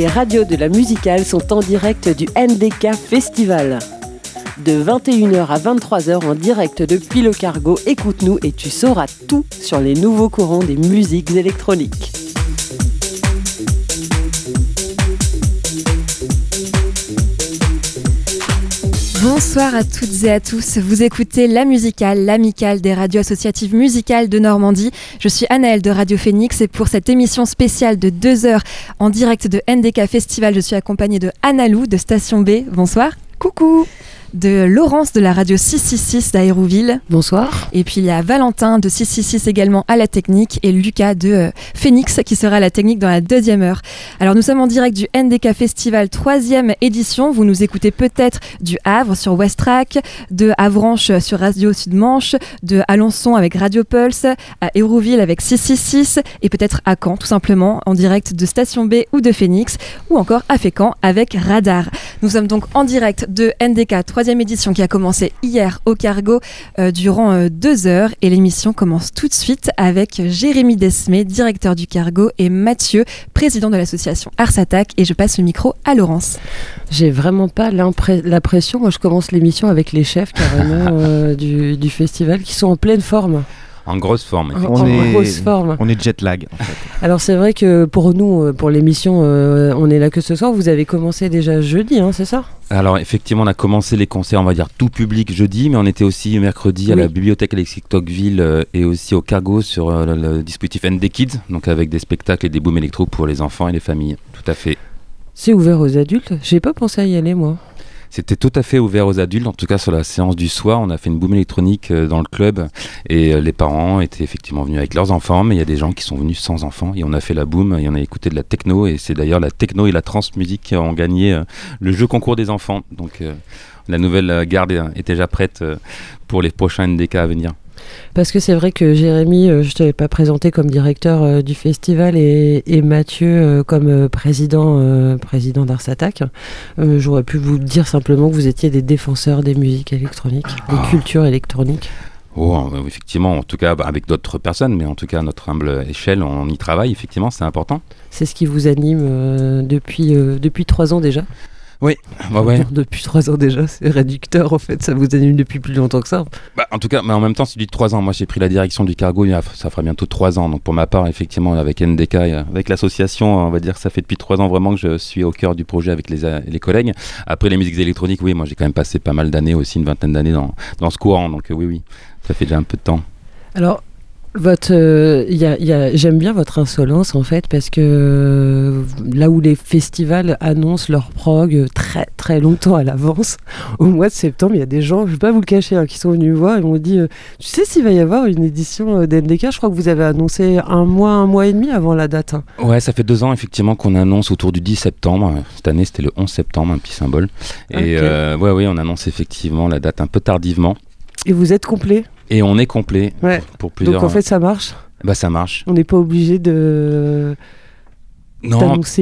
Les radios de L'Amusicale sont en direct du NDK Festival. De 21h à 23h en direct depuis le Cargo, écoute-nous et tu sauras tout sur les nouveaux courants des musiques électroniques. Bonsoir à toutes et à tous, vous écoutez L'Amusicale, l'amicale des radios associatives musicales de Normandie. Je suis Annaëlle de Radio Phénix et pour cette émission spéciale de 2 heures en direct de NDK Festival, je suis accompagnée de Anna Lou de Station B. Bonsoir. Coucou. De Laurence de la radio 666 d'Aéroville. Bonsoir. Et puis il y a Valentin de 666 également à la technique et Lucas de Phénix qui sera à la technique dans la 2e heure. Alors nous sommes en direct du NDK Festival 3e édition. Vous nous écoutez peut-être du Havre sur Westrac, de Avranches sur Radio Sud-Manche, de Alençon avec Radio Pulse, à Aéroville avec 666 et peut-être à Caen tout simplement en direct de Station B ou de Phénix ou encore à Fécamp avec Radar. Nous sommes donc en direct de NDK 3e édition qui a commencé hier au Cargo durant 2 heures et l'émission commence tout de suite avec Jérémy Desmet, directeur du Cargo, et Mathieu, président de l'association Ars Attack, et je passe le micro à Laurence. J'ai vraiment pas la pression, moi je commence l'émission avec les chefs carrément du festival qui sont en pleine forme. En grosse forme. On est jet lag. En fait. Alors c'est vrai que pour nous, pour l'émission, on est là que ce soir. Vous avez commencé déjà jeudi, hein, c'est ça ? Alors effectivement, on a commencé les concerts, on va dire tout public jeudi, mais on était aussi mercredi à la bibliothèque Alexis Tocqueville et aussi au Cargo sur le dispositif ND Kids, donc avec des spectacles et des booms électro pour les enfants et les familles. Tout à fait. C'est ouvert aux adultes ? J'ai pas pensé à y aller moi. C'était tout à fait ouvert aux adultes, en tout cas sur la séance du soir, on a fait une boum électronique dans le club et les parents étaient effectivement venus avec leurs enfants, mais il y a des gens qui sont venus sans enfants et on a fait la boum et on a écouté de la techno et c'est d'ailleurs la techno et la transmusique qui ont gagné le jeu concours des enfants, donc la nouvelle garde est déjà prête pour les prochains NDK à venir. Parce que c'est vrai que Jérémy, je ne t'avais pas présenté comme directeur du festival et Mathieu comme président d'Ars Attack. J'aurais pu vous dire simplement que vous étiez des défenseurs des musiques électroniques, des cultures électroniques. Oh, effectivement, en tout cas avec d'autres personnes, mais en tout cas à notre humble échelle, on y travaille, effectivement, c'est important. C'est ce qui vous anime depuis 3 ans déjà ? Oui, bah ouais. Depuis 3 ans déjà, c'est réducteur en fait, ça vous anime depuis plus longtemps que ça. Bah, en tout cas, mais en même temps, si tu dis 3 ans, moi j'ai pris la direction du Cargo, ça fera bientôt 3 ans. Donc pour ma part, effectivement, avec NDK, avec l'association, on va dire que ça fait depuis 3 ans vraiment que je suis au cœur du projet avec les collègues. Après les musiques électroniques, oui, moi j'ai quand même passé pas mal d'années aussi, une vingtaine d'années dans ce courant, donc oui, ça fait déjà un peu de temps. Alors... j'aime bien votre insolence en fait parce que là où les festivals annoncent leur prog très très longtemps à l'avance, au mois de septembre il y a des gens, je vais pas vous le cacher, qui sont venus me voir et m'ont dit tu sais s'il va y avoir une édition d'NDK, je crois que vous avez annoncé un mois et demi avant la date. Hein. Ouais, ça fait 2 ans effectivement qu'on annonce autour du 10 septembre, cette année c'était le 11 septembre, un petit symbole, et okay. On annonce effectivement la date un peu tardivement. Et vous êtes complet ? Et on est complet pour plusieurs... Donc en fait ça marche ? Bah ça marche. On n'est pas obligé d'annoncer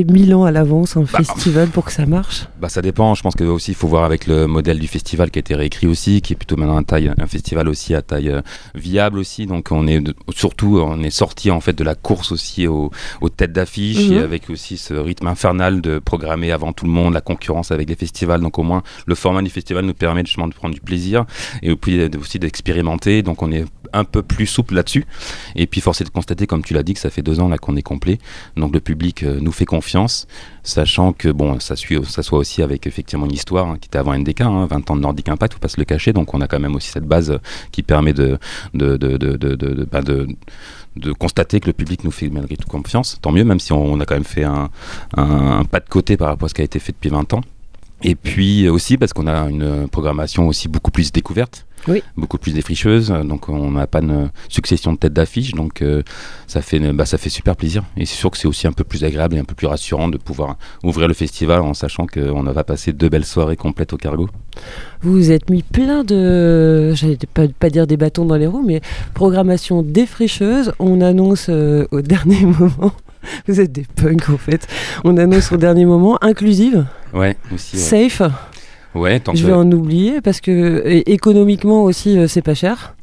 1000 ans à l'avance un festival pour que ça marche ? Bah ça dépend, je pense que aussi il faut voir avec le modèle du festival qui a été réécrit aussi, qui est plutôt maintenant un festival aussi à taille viable aussi, donc on est sorti en fait de la course aussi aux têtes d'affiche et avec aussi ce rythme infernal de programmer avant tout le monde, la concurrence avec les festivals, donc au moins le format du festival nous permet justement de prendre du plaisir et puis aussi d'expérimenter, donc on est un peu plus souple là-dessus et puis force est de constater comme tu l'as dit que ça fait 2 ans là qu'on est complet, donc le public nous fait confiance, sachant que bon ça soit aussi avec effectivement une histoire qui était avant NDK, 20 ans de Nordic Impact, faut pas se le cacher, donc on a quand même aussi cette base qui permet de constater que le public nous fait malgré tout confiance, tant mieux, même si on a quand même fait un pas de côté par rapport à ce qui a été fait depuis 20 ans. Et puis aussi parce qu'on a une programmation aussi beaucoup plus découverte, beaucoup plus défricheuse, donc on n'a pas une succession de têtes d'affiche, donc ça fait super plaisir. Et c'est sûr que c'est aussi un peu plus agréable et un peu plus rassurant de pouvoir ouvrir le festival en sachant qu'on va passer 2 belles soirées complètes au Cargo. Vous vous êtes mis plein de, j'allais pas dire des bâtons dans les roues, mais programmation défricheuse, on annonce au dernier moment... Vous êtes des punks en fait. On annonce au dernier moment inclusive. Ouais, aussi. Ouais. Safe. Ouais, tant que. Je vais en oublier parce que économiquement aussi, c'est pas cher.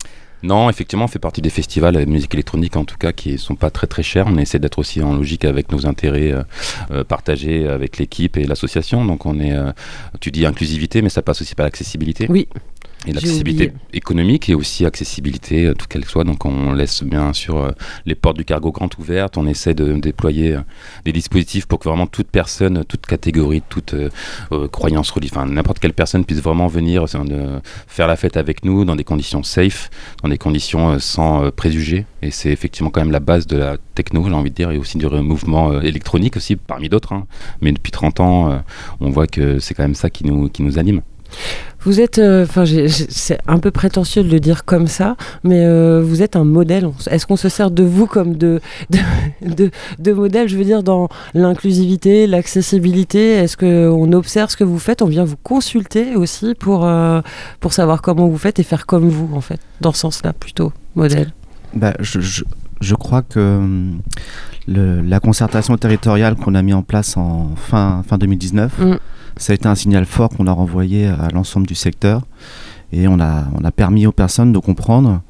Non, effectivement, on fait partie des festivals de musique électronique, en tout cas, qui ne sont pas très très chers. On essaie d'être aussi en logique avec nos intérêts partagés avec l'équipe et l'association. Donc on est, tu dis inclusivité, mais ça passe aussi par l'accessibilité. Oui. Et l'accessibilité économique et aussi accessibilité, toute qu'elle soit. Donc on laisse bien sûr les portes du cargo grandes ouvertes. On essaie de déployer des dispositifs pour que vraiment toute personne, toute catégorie, toute croyance religieuse, enfin n'importe quelle personne puisse vraiment venir faire la fête avec nous dans des conditions safe, dans des conditions sans préjugés. Et c'est effectivement quand même la base de la techno, j'ai envie de dire, et aussi du mouvement électronique aussi, parmi d'autres. Hein. Mais depuis 30 ans, on voit que c'est quand même ça qui nous anime. Vous êtes, c'est un peu prétentieux de le dire comme ça, mais vous êtes un modèle. Est-ce qu'on se sert de vous comme de modèle, je veux dire, dans l'inclusivité, l'accessibilité? Est-ce qu'on observe ce que vous faites? On vient vous consulter aussi pour savoir comment vous faites et faire comme vous, en fait, dans ce sens-là, plutôt, modèle. Bah, je crois que la concertation territoriale qu'on a mis en place en fin 2019... Ça a été un signal fort qu'on a renvoyé à l'ensemble du secteur et on a permis aux personnes de comprendre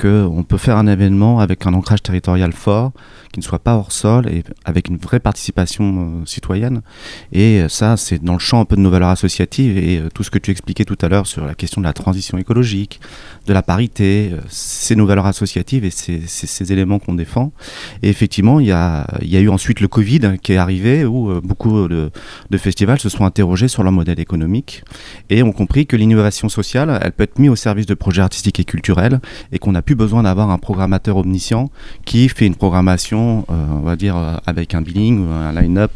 qu'on peut faire un événement avec un ancrage territorial fort, qui ne soit pas hors sol et avec une vraie participation citoyenne. Et ça, c'est dans le champ un peu de nos valeurs associatives et tout ce que tu expliquais tout à l'heure sur la question de la transition écologique, de la parité, c'est nos valeurs associatives et c'est ces éléments qu'on défend. Et effectivement, il y a eu ensuite le Covid qui est arrivé où beaucoup de festivals se sont interrogés sur leur modèle économique et ont compris que l'innovation sociale, elle peut être mise au service de projets artistiques et culturels et qu'on n'a plus besoin d'avoir un programmateur omniscient qui fait une programmation, on va dire, avec un billing, un line-up,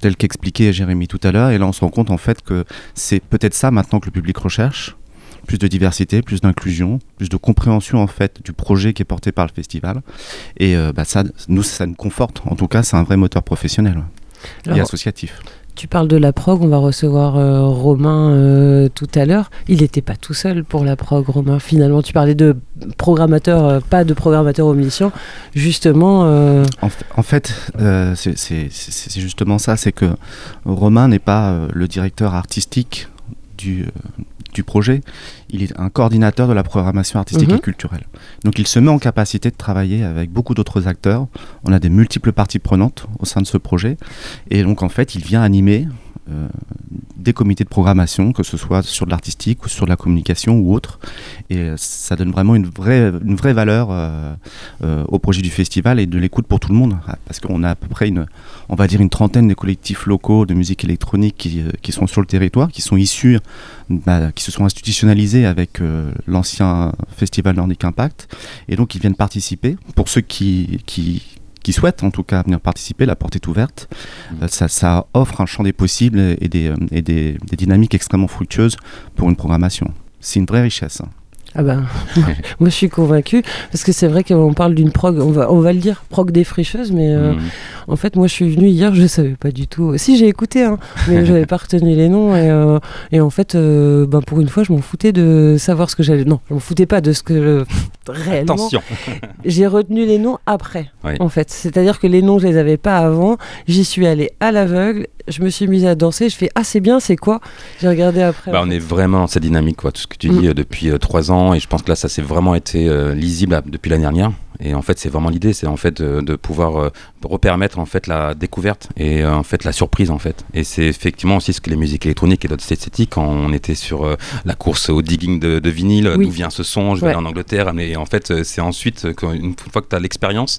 tel qu'expliquait Jérémy tout à l'heure. Et là, on se rend compte en fait que c'est peut-être ça maintenant que le public recherche. Plus de diversité, plus d'inclusion, plus de compréhension en fait du projet qui est porté par le festival. Et ça, nous, ça nous conforte. En tout cas, c'est un vrai moteur professionnel et associatif. Tu parles de la prog, on va recevoir Romain tout à l'heure. Il n'était pas tout seul pour la prog, Romain. Finalement, tu parlais de programmateur, pas de programmateur omniscient. Justement... En fait, c'est justement ça. C'est que Romain n'est pas le directeur artistique du projet. Il est un coordinateur de la programmation artistique et culturelle. Donc il se met en capacité de travailler avec beaucoup d'autres acteurs. On a des multiples parties prenantes au sein de ce projet. Et donc en fait, il vient animer des comités de programmation, que ce soit sur de l'artistique ou sur de la communication ou autre. Et ça donne vraiment une vraie valeur au projet du festival et de l'écoute pour tout le monde. Parce qu'on a à peu près une trentaine de collectifs locaux de musique électronique qui sont sur le territoire, qui sont issus, qui se sont institutionnalisés avec l'ancien festival Nordic Impact. Et donc ils viennent participer. Pour ceux qui souhaitent en tout cas venir participer, la porte est ouverte. Ça offre un champ des possibles et des dynamiques extrêmement fructueuses pour une programmation. C'est une vraie richesse. Ah ben, moi je suis convaincue, parce que c'est vrai qu'on parle d'une prog, on va le dire, prog défricheuse, mais en fait moi je suis venue hier, je savais pas du tout, si j'ai écouté, hein, mais j'avais pas retenu les noms, et en fait, pour une fois je m'en foutais de savoir ce que j'allais, non, je m'en foutais pas de ce que réellement, attention. J'ai retenu les noms après, oui. En fait, c'est-à-dire que les noms je les avais pas avant, j'y suis allée à l'aveugle, je me suis mise à danser, je fais « Ah, c'est bien, c'est quoi ?» J'ai regardé après. On est vraiment dans cette dynamique, quoi. Tout ce que tu dis depuis 3 ans, et je pense que là, ça s'est vraiment été lisible depuis l'année dernière. Et en fait, c'est vraiment l'idée, c'est en fait de pouvoir repermettre en fait la découverte et en fait la surprise en fait. Et c'est effectivement aussi ce que les musiques électroniques et d'autres esthétiques, quand on était sur la course au digging de vinyle, d'où vient ce son, je vais aller en Angleterre, mais en fait, c'est ensuite, une fois que tu as l'expérience,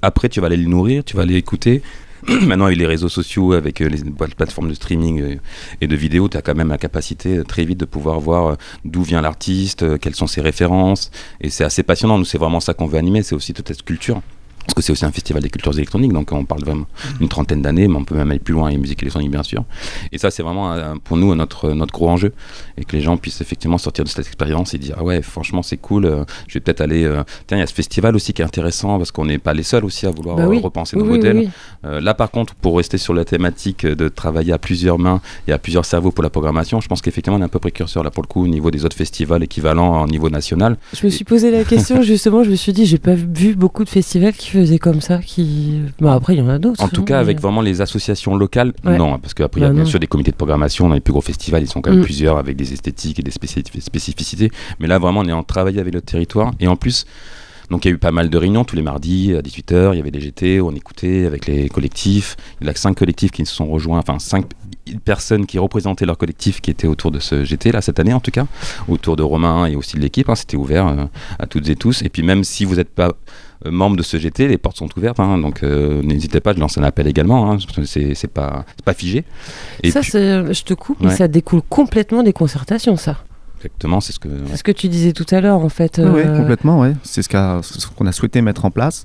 après tu vas aller le nourrir, tu vas aller écouter. Maintenant, avec les réseaux sociaux, avec les plateformes de streaming et de vidéo, tu as quand même la capacité très vite de pouvoir voir d'où vient l'artiste, quelles sont ses références. Et c'est assez passionnant. Nous, c'est vraiment ça qu'on veut animer. C'est aussi toute cette culture. Parce que c'est aussi un festival des cultures électroniques, donc on parle vraiment d'une 30aine d'années, mais on peut même aller plus loin, et musique électronique bien sûr. Et ça, c'est vraiment pour nous notre gros enjeu, et que les gens puissent effectivement sortir de cette expérience et dire « Ah ouais, franchement, c'est cool, je vais peut-être aller... Tiens, il y a ce festival aussi qui est intéressant, parce qu'on n'est pas les seuls aussi à vouloir repenser nos modèles. Oui. Là, par contre, pour rester sur la thématique de travailler à plusieurs mains et à plusieurs cerveaux pour la programmation, je pense qu'effectivement, on est un peu précurseur là, pour le coup, au niveau des autres festivals équivalents au niveau national. Je me suis posé la question, justement, je me suis dit, j'ai pas vu beaucoup de festivals qui faisaient comme ça qui... Bah, après, il y en a d'autres. En tout cas, avec vraiment les associations locales, non. Parce qu'après, il y a bien sûr des comités de programmation dans les plus gros festivals. Ils sont quand même plusieurs avec des esthétiques et des spécificités. Mais là, vraiment, on est en travail avec le territoire. Et en plus... Donc il y a eu pas mal de réunions tous les mardis à 18h, il y avait des GT, on écoutait avec les collectifs, il y a 5 collectifs qui se sont rejoints, enfin 5 personnes qui représentaient leur collectif qui étaient autour de ce GT là cette année en tout cas, autour de Romain et aussi de l'équipe, hein. C'était ouvert à toutes et tous, et puis même si vous n'êtes pas membre de ce GT, les portes sont ouvertes, hein. Donc n'hésitez pas, je lance un appel également, hein. c'est pas figé. Et ça puis... je te coupe, mais ça découle complètement des concertations ça. Exactement, c'est ce que... C'est ce que tu disais tout à l'heure, en fait. Oui, complètement, oui. C'est ce qu'on a souhaité mettre en place.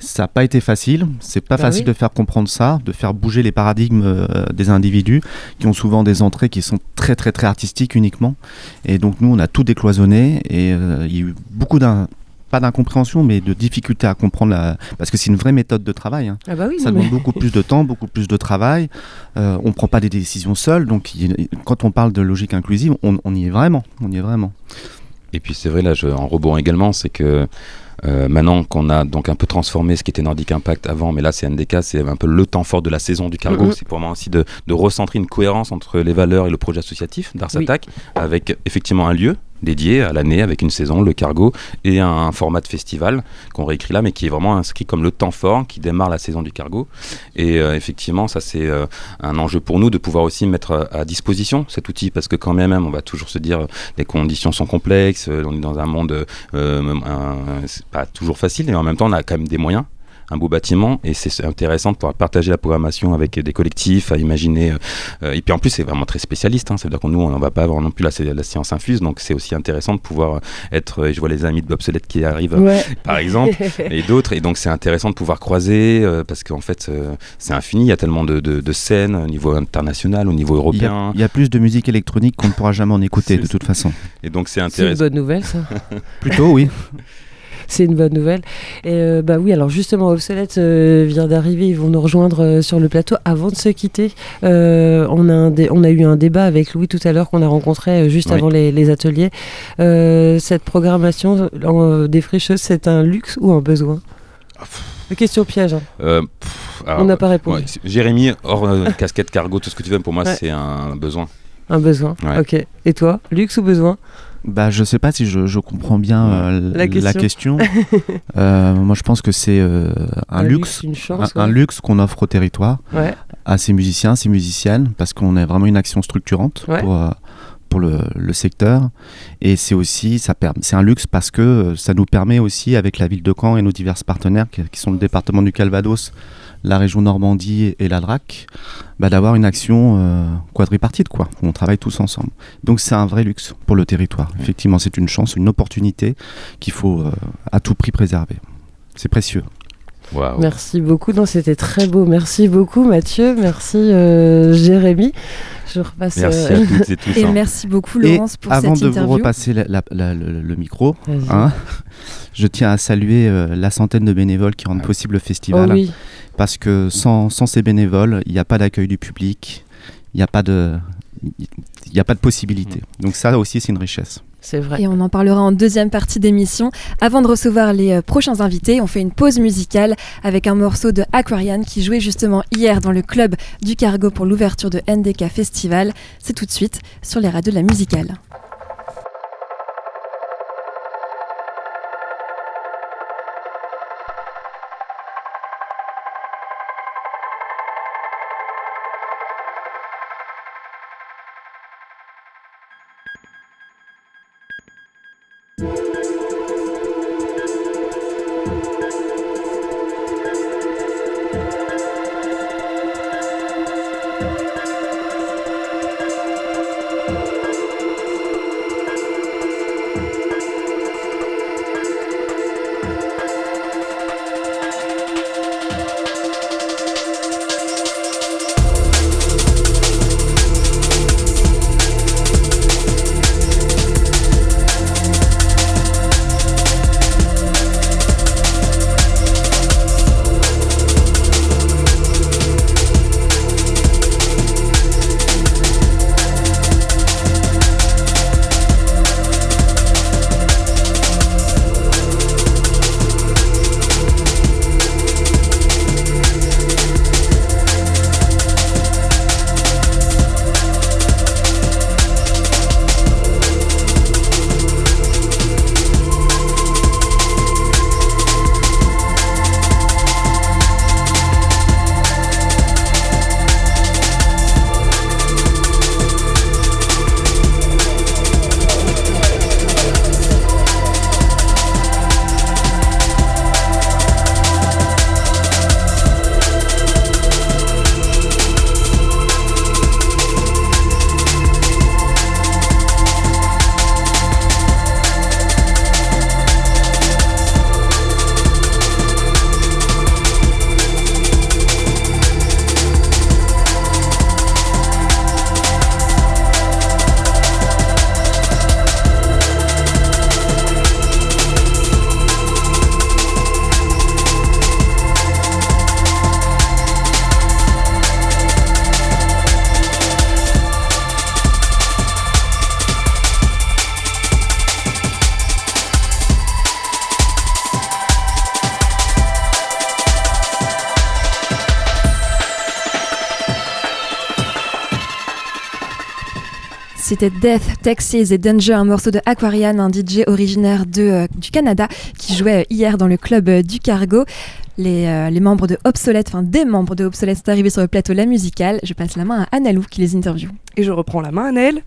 Ça n'a pas été facile. C'est pas facile de faire comprendre ça, de faire bouger les paradigmes des individus qui ont souvent des entrées qui sont très, très, très artistiques uniquement. Et donc, nous, on a tout décloisonné et il y a eu beaucoup pas d'incompréhension, mais de difficulté à comprendre, parce que c'est une vraie méthode de travail. Hein. Ah bah oui, ça demande beaucoup plus de temps, beaucoup plus de travail. On ne prend pas des décisions seules. Donc, quand on parle de logique inclusive, on y est vraiment. Et puis, c'est vrai, là, en rebond également, c'est que maintenant qu'on a donc un peu transformé ce qui était Nordic Impact avant, mais là c'est NDK, c'est un peu le temps fort de la saison du cargo. C'est pour moi aussi de recentrer une cohérence entre les valeurs et le projet associatif d'Ars Attack, avec effectivement un lieu dédié à l'année, avec une saison, le cargo, et un format de festival qu'on réécrit là, mais qui est vraiment inscrit comme le temps fort qui démarre la saison du cargo. Et effectivement, ça c'est un enjeu pour nous de pouvoir aussi mettre à disposition cet outil, parce que quand même on va toujours se dire les conditions sont complexes, on est dans un monde pas toujours facile, et en même temps on a quand même des moyens, un beau bâtiment, et c'est intéressant de pouvoir partager la programmation avec des collectifs, à imaginer, et puis en plus c'est vraiment très spécialiste, hein, ça veut dire que nous on va pas avoir non plus la science infuse, donc c'est aussi intéressant de pouvoir être, je vois les amis de Obsolète qui arrivent par exemple, et d'autres, et donc c'est intéressant de pouvoir croiser, parce qu'en fait c'est infini, il y a tellement de scènes au niveau international, au niveau européen. Il y a plus de musique électronique qu'on ne pourra jamais en écouter de toute façon. Et donc c'est intéressant. C'est une bonne nouvelle ça. Plutôt oui. C'est une bonne nouvelle. Et bah oui, alors justement, Obsolète vient d'arriver, ils vont nous rejoindre sur le plateau. Avant de se quitter, on a eu un débat avec Louis tout à l'heure qu'on a rencontré juste avant les ateliers. Cette programmation des fricheuses, c'est un luxe ou un besoin ? Question piège. Hein. On n'a pas répondu. Ouais, Jérémy, hors casquette, cargo, tout ce que tu veux, pour moi, c'est un besoin. Un besoin, ok. Et toi, luxe ou besoin ? Bah, je sais pas si je comprends bien la question. Moi, je pense que c'est un luxe, un luxe qu'on offre au territoire, à ces musiciens, ces musiciennes, parce qu'on a vraiment une action structurante pour le secteur. Et c'est aussi, c'est un luxe parce que ça nous permet aussi, avec la ville de Caen et nos divers partenaires, qui sont le département du Calvados, la région Normandie et la DRAC, d'avoir une action quadripartite, quoi, où on travaille tous ensemble. Donc c'est un vrai luxe pour le territoire. Effectivement, c'est une chance, une opportunité qu'il faut à tout prix préserver. C'est précieux. Wow. Merci beaucoup, c'était très beau. Merci beaucoup Mathieu, merci Jérémy. Je repasse. Merci à toutes et tous. Et merci beaucoup Laurence pour cette interview. Avant de vous repasser le micro, je tiens à saluer la centaine de bénévoles qui rendent possible le festival. Oh, oui. Parce que sans ces bénévoles, il n'y a pas d'accueil du public, il n'y a pas de possibilité. Donc ça aussi, c'est une richesse. C'est vrai. Et on en parlera en deuxième partie d'émission. Avant de recevoir les prochains invités, on fait une pause musicale avec un morceau de Aquarian qui jouait justement hier dans le club du Cargo pour l'ouverture de NDK Festival. C'est tout de suite sur les radios de la musicale. c'était Death, Taxes et Danger, un morceau de Aquarian, un DJ originaire du Canada qui jouait hier dans le club du Cargo. Les membres de Obsolète, enfin des membres de Obsolète sont arrivés sur le plateau L'Amusicale. Je passe la main à Anna Lou qui les interviewe. Et je reprends la main à Annaëlle.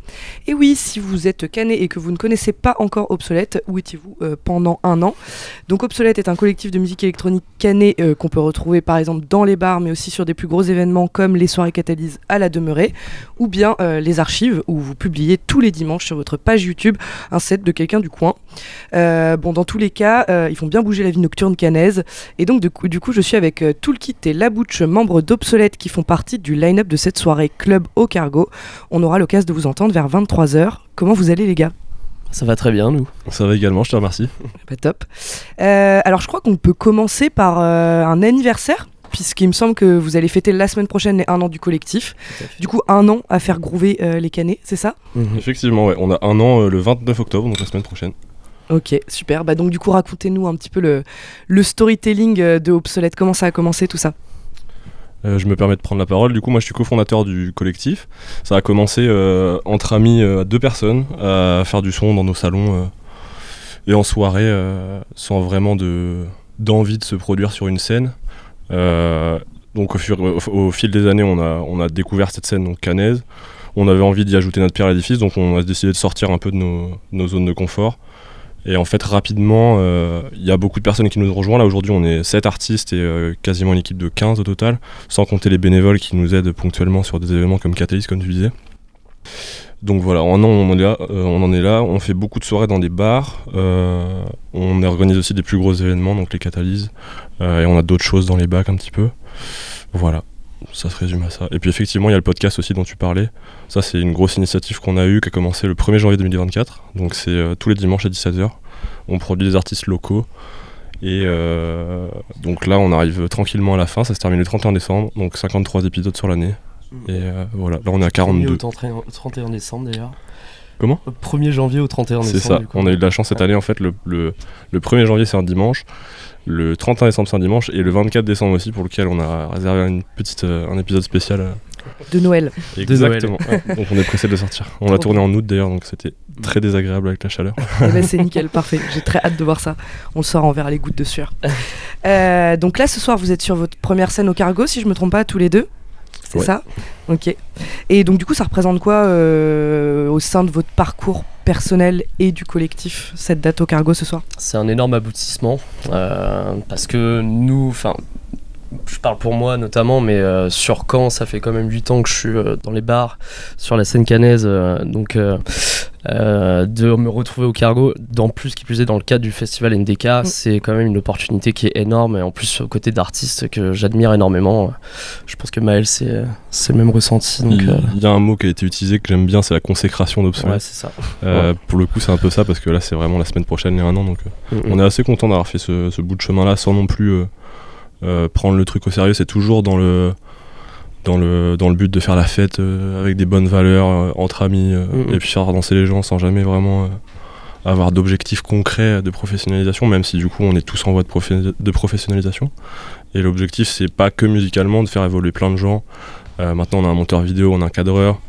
Et oui, si vous êtes cané et que vous ne connaissez pas encore Obsolète, où étiez-vous pendant un an? Donc Obsolète est un collectif de musique électronique cané qu'on peut retrouver par exemple dans les bars, mais aussi sur des plus gros événements comme les soirées Catalyse à La Demeurée, ou bien les archives où vous publiez tous les dimanches sur votre page YouTube un set de quelqu'un du coin. Bon, dans tous les cas, ils font bien bouger la vie nocturne canaise. Et donc du coup, je suis avec Toolkit et Labouche, membres d'Obsolète, qui font partie du line-up de cette soirée club au Cargo. On aura l'occasion de vous entendre vers 23h. Comment vous allez les gars? Ça va très bien nous. Ça va également, je te remercie. Bah, top. Alors je crois qu'on peut commencer par un anniversaire, puisqu'il me semble que vous allez fêter la semaine prochaine les 1 an du collectif. Du coup, 1 an à faire groover les canets, c'est ça? Effectivement, ouais. On a 1 an le 29 octobre, donc la semaine prochaine. Ok, super. Bah donc du coup, racontez-nous un petit peu le storytelling de Obsolète. Comment ça a commencé tout ça? Je me permets de prendre la parole. Du coup, moi, je suis cofondateur du collectif. Ça a commencé entre amis, à 2 personnes, à faire du son dans nos salons et en soirée, sans vraiment d'envie de se produire sur une scène. Donc, au fil des années, on a découvert cette scène donc canaise. On avait envie d'y ajouter notre pierre à l'édifice, donc on a décidé de sortir un peu de nos zones de confort. Et en fait, rapidement, y a beaucoup de personnes qui nous ont rejoints. Là, aujourd'hui, on est 7 artistes et quasiment une équipe de 15 au total, sans compter les bénévoles qui nous aident ponctuellement sur des événements comme Catalyse, comme tu disais. Donc voilà, en un an, on en est là. On fait beaucoup de soirées dans des bars. On organise aussi des plus gros événements, donc les Catalyses. Et on a d'autres choses dans les bacs un petit peu. Voilà, ça se résume à ça. Et puis effectivement, il y a le podcast aussi dont tu parlais. Ça, c'est une grosse initiative qu'on a eue, qui a commencé le 1er janvier 2024. Donc c'est tous les dimanches à 17h. On produit des artistes locaux. Et donc là, on arrive tranquillement à la fin. Ça se termine le 31 décembre. Donc 53 épisodes sur l'année. Et voilà, là on est à 42. Au 31 décembre d'ailleurs. Comment? 1er janvier au 31 décembre. C'est ça, du coup. On a eu de la chance cette année en fait. Le 1er janvier c'est un dimanche. Le 31 décembre c'est un dimanche. Et le 24 décembre aussi, pour lequel on a réservé un épisode spécial. De Noël. Exactement. De Noël. Ouais, donc on est pressé de le sortir. On l'a tourné en août d'ailleurs, donc c'était très désagréable avec la chaleur. Et ben c'est nickel, parfait. J'ai très hâte de voir ça. On le sort en verre les gouttes de sueur. Donc là ce soir vous êtes sur votre première scène au Cargo, si je me trompe pas, tous les deux. C'est ouais. Ça? Ok. Et donc du coup ça représente quoi au sein de votre parcours personnel et du collectif, cette date au Cargo ce soir? C'est un énorme aboutissement parce que nous, enfin je parle pour moi notamment, mais sur Caen ça fait quand même 8 ans que je suis dans les bars, sur la scène cannaise, de me retrouver au Cargo, dans plus qui plus est dans le cadre du festival NDK, c'est quand même une opportunité qui est énorme, et en plus aux côtés d'artistes que j'admire énormément. Je pense que Maël c'est le même ressenti. Donc, il y a un mot qui a été utilisé que j'aime bien, c'est la consécration d'Obsolète. Ouais, c'est ça. Ouais. Pour le coup c'est un peu ça, parce que là c'est vraiment la semaine prochaine, il y a 1 an, donc on est assez content d'avoir fait ce bout de chemin là sans non plus prendre le truc au sérieux. C'est toujours dans le but de faire la fête avec des bonnes valeurs entre amis et puis faire danser les gens sans jamais vraiment avoir d'objectifs concrets de professionnalisation, même si du coup on est tous en voie de professionnalisation. Et l'objectif c'est pas que musicalement de faire évoluer plein de gens. Maintenant on a un monteur vidéo, on a un cadreur,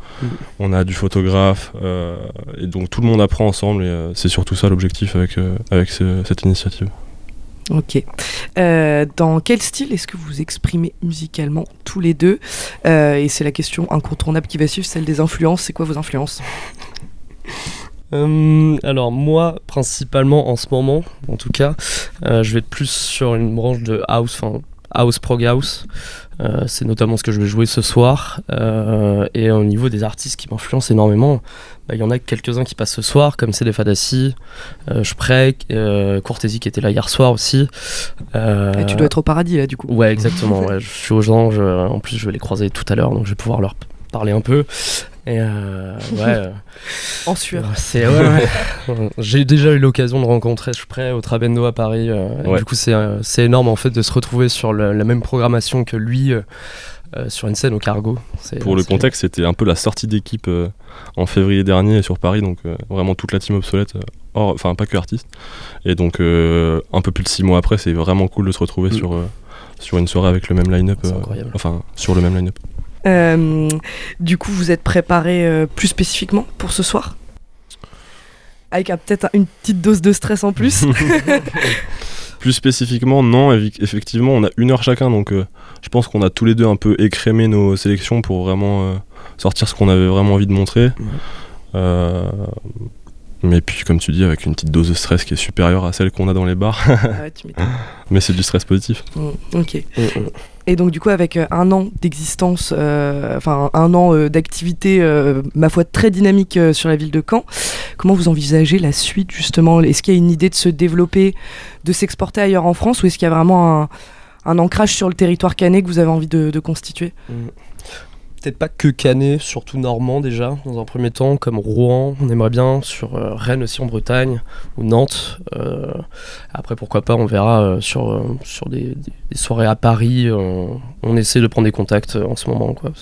on a du photographe, et donc tout le monde apprend ensemble, et c'est surtout ça l'objectif avec cette initiative. Ok. Dans quel style est-ce que vous exprimez musicalement tous les deux? Et c'est la question incontournable qui va suivre, celle des influences. C'est quoi vos influences? Alors moi, principalement en ce moment, en tout cas, je vais être plus sur une branche de house, enfin house prog house. C'est notamment ce que je vais jouer ce soir. Et au niveau des artistes qui m'influencent énormément, il y en a quelques-uns qui passent ce soir, comme Célélé, Shrek, Courtési qui était là hier soir aussi. Et tu dois être au paradis là du coup. Ouais, exactement. Ouais, je suis aux anges. En plus, je vais les croiser tout à l'heure, donc je vais pouvoir leur parler un peu. Et ouais. En sueur. Ouais. J'ai déjà eu l'occasion de rencontrer Shrek au Trabendo à Paris. Ouais. Du coup, c'est énorme en fait de se retrouver sur la même programmation que lui. Sur une scène au Cargo. Pour le contexte, c'était un peu la sortie d'équipe en février dernier sur Paris, donc vraiment toute la team Obsolète, enfin pas que artiste. Et donc un peu plus de 6 mois après, c'est vraiment cool de se retrouver sur une soirée avec le même line-up. Sur le même line-up. Du coup, vous êtes préparé plus spécifiquement pour ce soir ? Avec peut-être une petite dose de stress en plus. Plus spécifiquement, non. Effectivement, on a une heure chacun, donc je pense qu'on a tous les deux un peu écrémé nos sélections pour vraiment sortir ce qu'on avait vraiment envie de montrer. Mais puis, comme tu dis, avec une petite dose de stress qui est supérieure à celle qu'on a dans les bars. Ah ouais, tu m'étonnes. Mais c'est du stress positif. Mmh, ok. Et donc, du coup, avec un an d'existence, enfin un an d'activité, ma foi, très dynamique sur la ville de Caen, comment vous envisagez la suite, justement ? Est-ce qu'il y a une idée de se développer, de s'exporter ailleurs en France, ou est-ce qu'il y a vraiment un ancrage sur le territoire canet que vous avez envie de constituer ? Peut-être pas que Canet, surtout Normand déjà, dans un premier temps, comme Rouen, on aimerait bien, sur Rennes aussi en Bretagne, ou Nantes. Après, pourquoi pas, on verra sur des soirées à Paris. On essaie de prendre des contacts en ce moment. Quoi.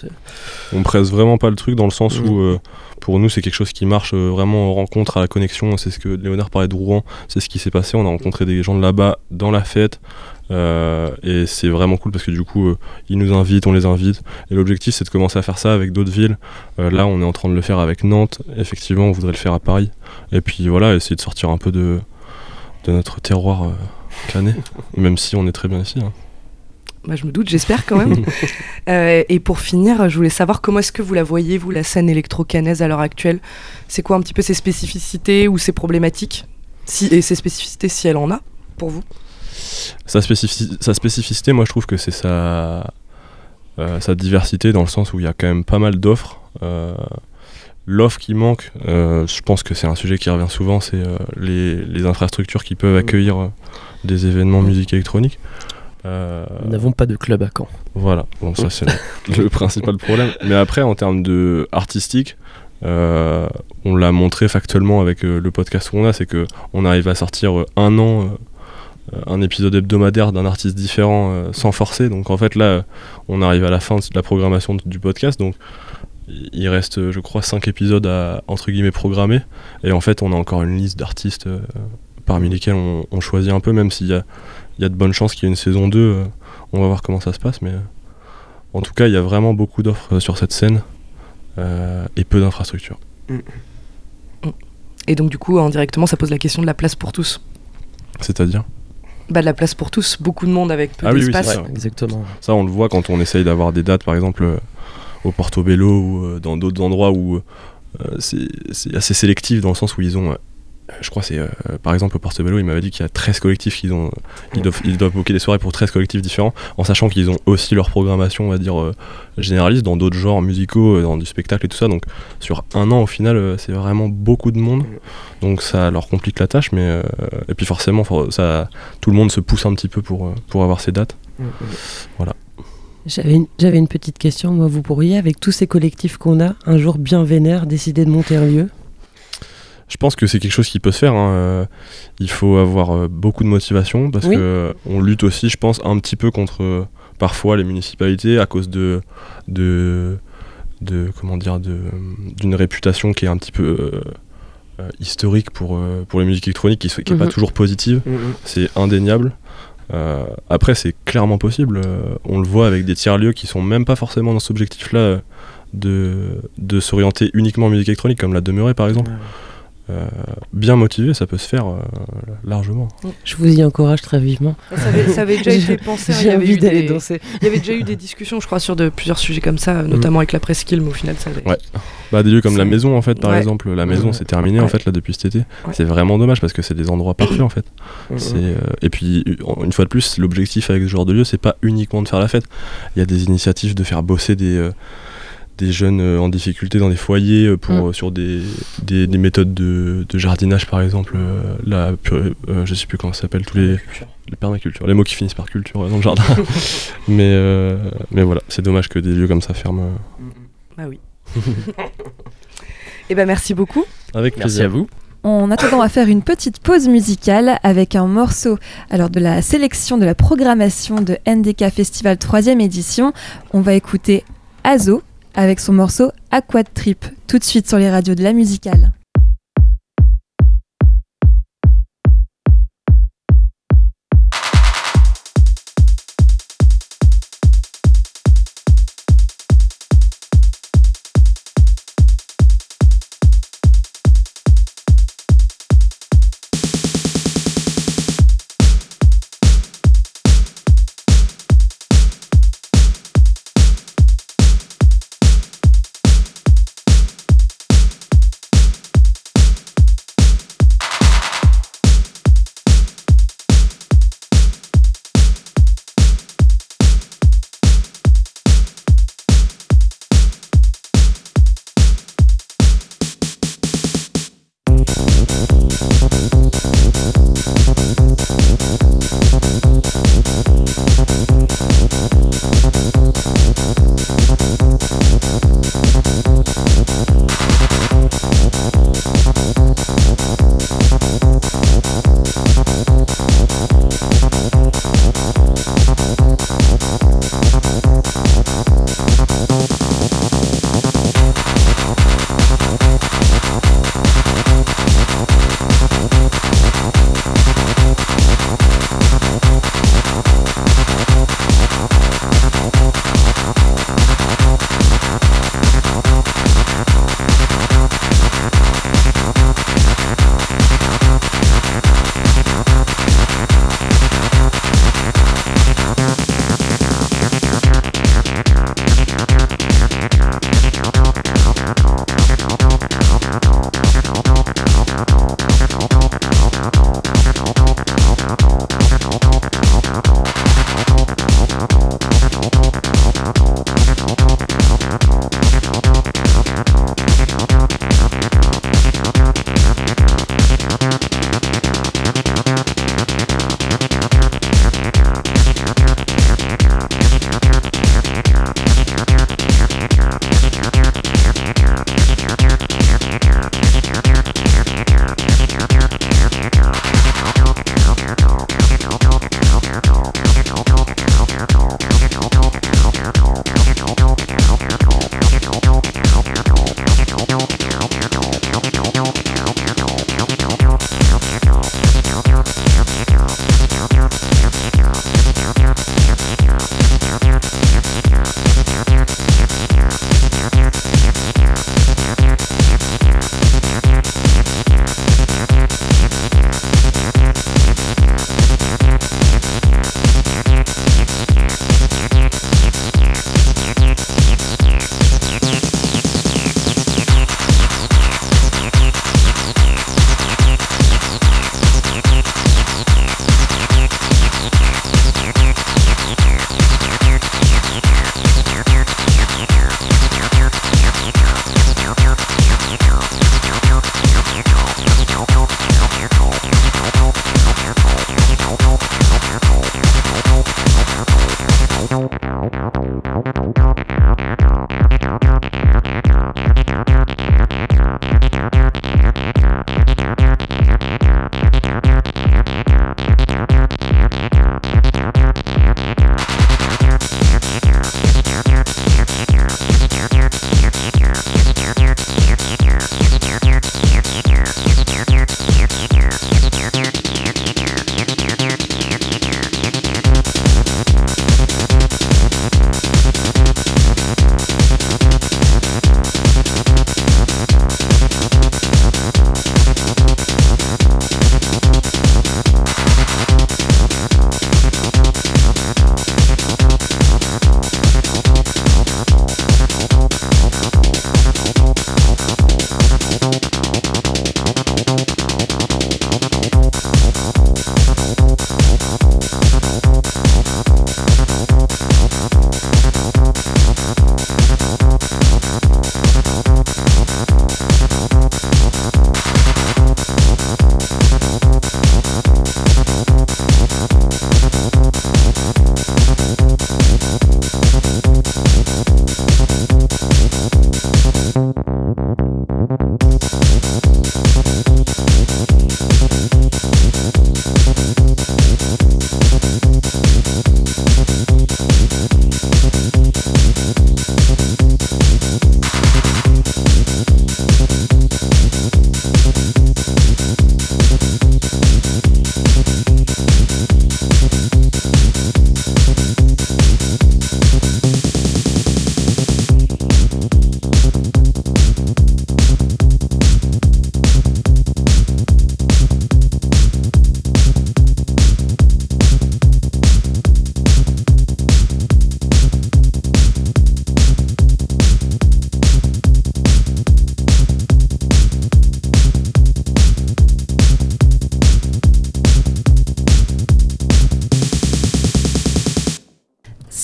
On presse vraiment pas le truc dans le sens où, pour nous, c'est quelque chose qui marche vraiment en rencontre, à la connexion. C'est ce que Léonard parlait de Rouen, c'est ce qui s'est passé. On a rencontré des gens de là-bas dans la fête. Et c'est vraiment cool parce que du coup ils nous invitent, on les invite, et l'objectif c'est de commencer à faire ça avec d'autres villes. Là on est en train de le faire avec Nantes, effectivement on voudrait le faire à Paris, et puis voilà, essayer de sortir un peu de notre terroir canet, même si on est très bien ici hein. Bah, je me doute, j'espère quand même. Et pour finir, je voulais savoir comment est-ce que vous la voyez, vous, la scène électro-canaise à l'heure actuelle, c'est quoi un petit peu ses spécificités ou ses problématiques, et ses spécificités si elle en a pour vous? Sa spécificité, moi je trouve que c'est sa diversité, dans le sens où il y a quand même pas mal d'offres. L'offre qui manque, je pense que c'est un sujet qui revient souvent, c'est les infrastructures qui peuvent accueillir des événements musique électronique. Nous n'avons pas de club à Caen. Voilà, bon, ça c'est le principal problème. Mais après, en termes de artistique, on l'a montré factuellement avec le podcast qu'on a, c'est qu'on arrive à sortir un an... un épisode hebdomadaire d'un artiste différent sans forcer, donc en fait là on arrive à la fin de la programmation du podcast, donc il reste je crois 5 épisodes à entre guillemets programmer, et en fait on a encore une liste d'artistes parmi lesquels on choisit un peu, même s'il y a de bonnes chances qu'il y ait une saison 2, on va voir comment ça se passe, mais en tout cas il y a vraiment beaucoup d'offres sur cette scène et peu d'infrastructures. Et donc du coup indirectement ça pose la question de la place pour tous, c'est-à-dire de la place pour tous, beaucoup de monde avec peu d'espace. Oui, c'est vrai. Exactement. Ça, on le voit quand on essaye d'avoir des dates, par exemple au Portobello ou dans d'autres endroits où c'est assez sélectif, dans le sens où ils ont, je crois, c'est par exemple au Portobello, ils m'avaient dit qu'il y a 13 collectifs, ils doivent booker des soirées pour 13 collectifs différents, en sachant qu'ils ont aussi leur programmation, on va dire, généraliste, dans d'autres genres musicaux, dans du spectacle et tout ça. Donc sur un an, au final, c'est vraiment beaucoup de monde. Donc ça leur complique la tâche, mais et puis forcément, tout le monde se pousse un petit peu pour avoir ces dates. Voilà. J'avais une petite question. Moi, vous pourriez, avec tous ces collectifs qu'on a, un jour bien vénère, décider de monter un lieu ? Je pense que c'est quelque chose qui peut se faire, hein. Il faut avoir beaucoup de motivation parce qu'on lutte aussi, je pense, un petit peu contre parfois les municipalités à cause d'une réputation qui est un petit peu historique pour les musiques électroniques, qui n'est pas toujours positive, c'est indéniable. Après, c'est clairement possible, on le voit avec des tiers-lieux qui sont même pas forcément dans cet objectif-là de s'orienter uniquement en musique électronique, comme La Demeurée par exemple. Bien motivé, ça peut se faire largement. Je vous y encourage très vivement. Ça avait déjà été pensé. Il y avait déjà eu des discussions, je crois, sur plusieurs sujets comme ça, notamment avec la presqu'île, mais au final, ça avait... des lieux comme la maison, en fait, par exemple. La maison, c'est terminé, en fait, là, depuis cet été. C'est vraiment dommage, parce que c'est des endroits parfaits, en fait. Et puis, une fois de plus, l'objectif avec ce genre de lieu, c'est pas uniquement de faire la fête. Il y a des initiatives de faire bosser des jeunes en difficulté dans des foyers sur des méthodes de jardinage par exemple, je sais plus comment ça s'appelle, tous les permaculture, les mots qui finissent par culture dans le jardin. mais voilà, c'est dommage que des lieux comme ça ferment. Bah oui. Et ben merci beaucoup. Avec plaisir. Merci à vous. En attendant, on va faire une petite pause musicale avec un morceau de la sélection de la programmation de NDK Festival 3e édition. On va écouter Azo avec son morceau Aquad Trip, tout de suite sur les radios de La Musicale.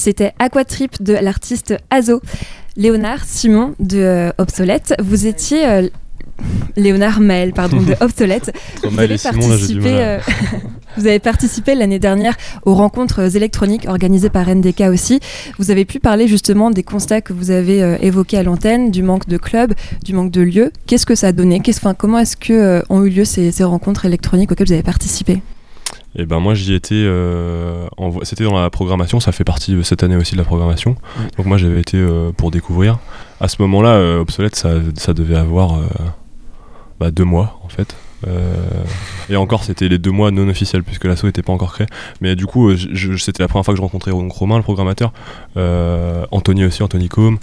c'était Aquatrip de l'artiste Azo. Léonard Simon de Obsolète, vous étiez... Léonard Maël, pardon, de Obsolète. Vous avez participé l'année dernière aux rencontres électroniques organisées par NDK aussi. Vous avez pu parler justement des constats que vous avez évoqués à l'antenne, du manque de clubs, du manque de lieux. Qu'est-ce que ça a donné ? Comment est-ce que ont eu lieu ces rencontres électroniques auxquelles vous avez participé ? Et ben moi j'y étais, c'était dans la programmation, ça fait partie cette année aussi de la programmation, donc moi j'avais été pour découvrir. À ce moment-là, Obsolète, ça devait avoir 2 mois en fait, et encore c'était les 2 mois non officiels puisque l'asso n'était pas encore créé, mais du coup c'était la première fois que je rencontrais donc Romain, le programmateur, Anthony aussi, Anthony Combe.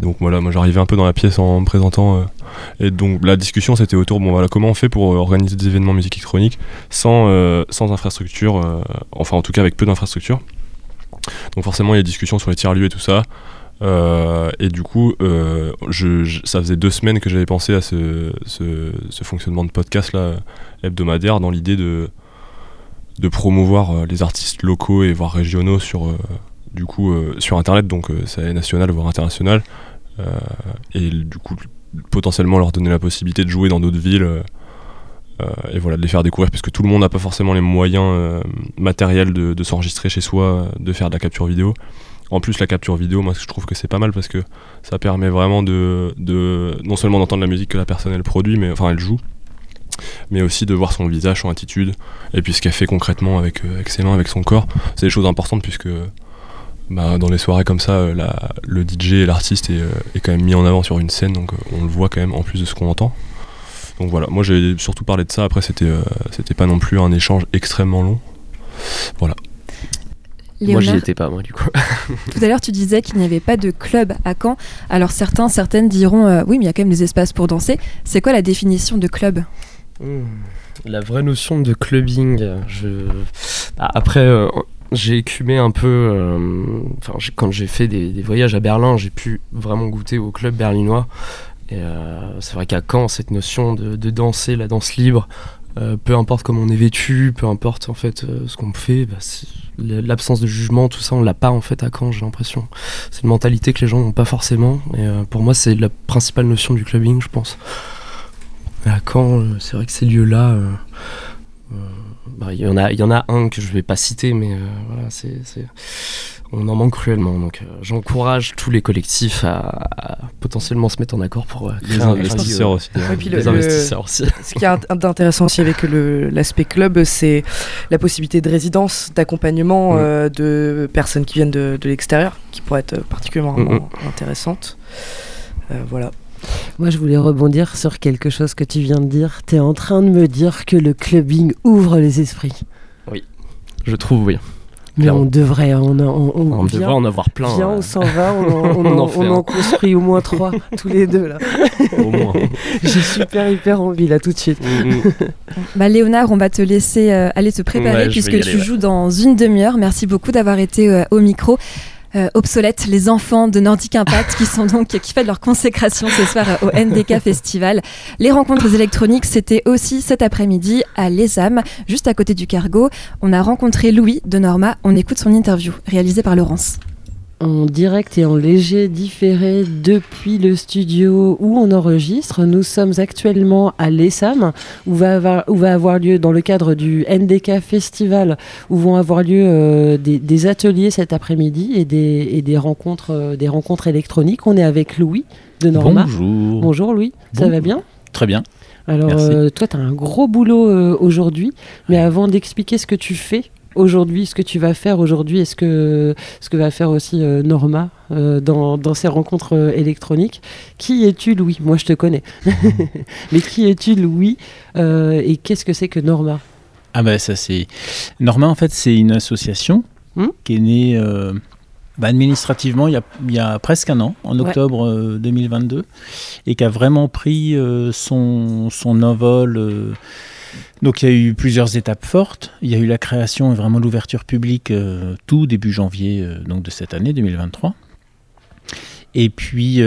Donc voilà, moi j'arrivais un peu dans la pièce en me présentant, et donc la discussion c'était autour comment on fait pour organiser des événements musique électronique sans infrastructure, enfin en tout cas avec peu d'infrastructure. Donc forcément il y a des discussions sur les tiers-lieux et tout ça, et du coup ça faisait 2 semaines que j'avais pensé à ce fonctionnement de podcast là hebdomadaire dans l'idée de promouvoir les artistes locaux et voire régionaux sur internet, donc ça est national voire international, et du coup potentiellement leur donner la possibilité de jouer dans d'autres villes, et voilà, de les faire découvrir, parce que tout le monde n'a pas forcément les moyens matériels de s'enregistrer chez soi, de faire de la capture vidéo. En plus la capture vidéo, moi je trouve que c'est pas mal parce que ça permet vraiment de non seulement d'entendre la musique que la personne elle produit, mais enfin elle joue, mais aussi de voir son visage, son attitude, et puis ce qu'elle fait concrètement avec ses mains, avec son corps. C'est des choses importantes puisque dans les soirées comme ça, le DJ et l'artiste est quand même mis en avant sur une scène, donc on le voit quand même en plus de ce qu'on entend. Donc voilà, moi j'ai surtout parlé de ça. Après c'était pas non plus un échange extrêmement long. Voilà. Léonard, moi j'y étais pas du coup. Tout à l'heure tu disais qu'il n'y avait pas de club à Caen. Alors certaines diront oui mais il y a quand même des espaces pour danser. C'est quoi la définition de club ? La vraie notion de clubbing, après... j'ai écumé un peu, quand j'ai fait des voyages à Berlin, j'ai pu vraiment goûter au club berlinois. Et c'est vrai qu'à Caen, cette notion de danser, la danse libre, peu importe comment on est vêtu, peu importe en fait ce qu'on fait, l'absence de jugement, tout ça on l'a pas en fait à Caen, j'ai l'impression. C'est une mentalité que les gens n'ont pas forcément. Et pour moi, c'est la principale notion du clubbing, je pense. Et à Caen, c'est vrai que ces lieux-là... Il y en a un que je vais pas citer, mais voilà, on en manque cruellement. Donc j'encourage tous les collectifs à potentiellement se mettre en accord pour créer les investisseurs aussi. Ouais, puis les investisseurs aussi. Ce qui est d'intéressant aussi avec l'aspect club, c'est la possibilité de résidence, d'accompagnement de personnes qui viennent de l'extérieur, qui pourraient être particulièrement intéressantes. Voilà. Moi, je voulais rebondir sur quelque chose que tu viens de dire. Tu es en train de me dire que le clubbing ouvre les esprits. Oui, je trouve, oui. Mais clairement. On devrait en avoir plein. Viens, on s'en va, on en construit au moins 3, tous les deux, là. Au moins. J'ai hyper envie, là, tout de suite. Léonard, on va te laisser aller te préparer puisque tu joues dans une demi-heure. Merci beaucoup d'avoir été au micro. Obsolète, les enfants de Nordic Impact qui fêtent leur consécration ce soir au NDK Festival. Les rencontres électroniques, c'était aussi cet après-midi à l'ESAM, juste à côté du Cargo. On a rencontré Louis de Norma. On écoute son interview réalisée par Laurence. En direct et en léger différé depuis le studio où on enregistre. Nous sommes actuellement à l'ESAM où va avoir lieu, dans le cadre du NDK Festival, où vont avoir lieu des ateliers cet après-midi et des rencontres, électroniques. On est avec Louis de Norma. Bonjour. Bonjour Louis, ça va bien ? Très bien. Alors toi tu as un gros boulot aujourd'hui, mais avant d'expliquer ce que tu fais aujourd'hui, ce que tu vas faire aujourd'hui et ce que va faire aussi Norma dans ces rencontres électroniques. Qui es-tu, Louis ? Moi, je te connais. Mais qui es-tu, Louis ? Et qu'est-ce que c'est que Norma ? Norma, en fait, c'est une association qui est née administrativement il y a presque un an, en octobre 2022, et qui a vraiment pris son envol... Donc il y a eu plusieurs étapes fortes. Il y a eu la création et vraiment l'ouverture publique tout début janvier de cette année 2023. Et puis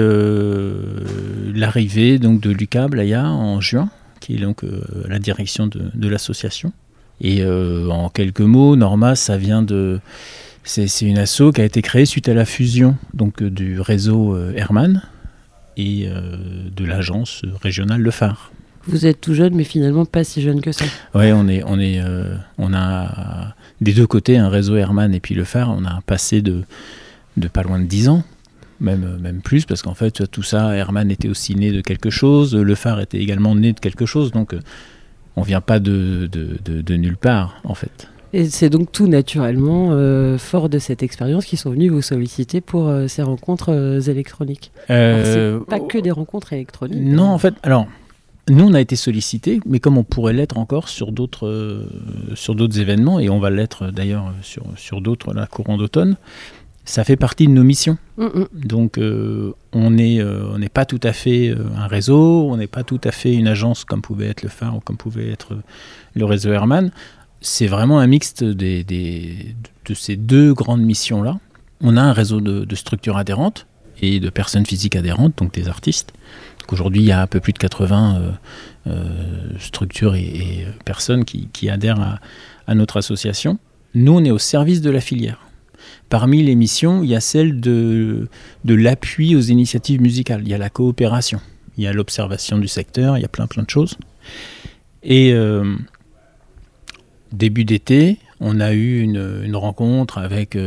l'arrivée de Lucas Blaya en juin, qui est donc la direction de l'association. Et en quelques mots, Norma, ça vient de... C'est une asso qui a été créée suite à la fusion donc, du réseau Herman et de l'agence régionale Le Phare. Vous êtes tout jeune, mais finalement pas si jeune que ça. Oui, on a des deux côtés, un réseau Herman et puis Le Phare, on a passé de pas loin de 10 ans. Même plus, parce qu'en fait, tout ça, Herman était aussi né de quelque chose, Le Phare était également né de quelque chose, donc on ne vient pas de nulle part, en fait. Et c'est donc tout naturellement, fort de cette expérience, qu'ils sont venus vous solliciter pour ces rencontres électroniques. Alors, c'est pas que des rencontres électroniques. Non, en fait, alors, nous, on a été sollicités, mais comme on pourrait l'être encore sur d'autres événements, et on va l'être d'ailleurs sur d'autres, là, courant d'automne, ça fait partie de nos missions. Donc, on n'est pas tout à fait un réseau, on n'est pas tout à fait une agence comme pouvait être Le Phare ou comme pouvait être le réseau Herman. C'est vraiment un mixte de ces deux grandes missions-là. On a un réseau de structures adhérentes et de personnes physiques adhérentes, donc des artistes. Donc aujourd'hui, il y a un peu plus de 80 structures et personnes qui adhèrent à notre association. Nous, on est au service de la filière. Parmi les missions, il y a celle de l'appui aux initiatives musicales. Il y a la coopération, il y a l'observation du secteur, il y a plein de choses. Et début d'été, on a eu une rencontre avec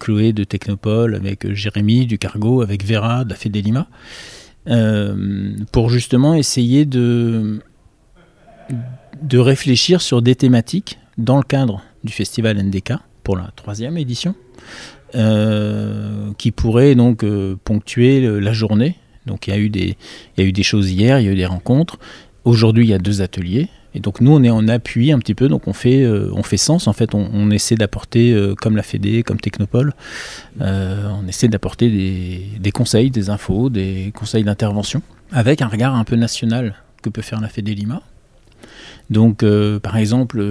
Chloé de Technopole, avec Jérémy du Cargo, avec Vera de la Fédélima, pour justement essayer de réfléchir sur des thématiques dans le cadre du festival NDK, pour la 3e édition, qui pourrait donc ponctuer la journée. Donc il y a eu des choses hier, il y a eu des rencontres. Aujourd'hui, il y a 2 ateliers. Et donc nous, on est en appui un petit peu, donc on fait sens. En fait, on essaie d'apporter, comme la Fédé, comme Technopole, on essaie d'apporter des conseils, des infos, des conseils d'intervention, avec un regard un peu national que peut faire la Fédélima. Donc, par exemple,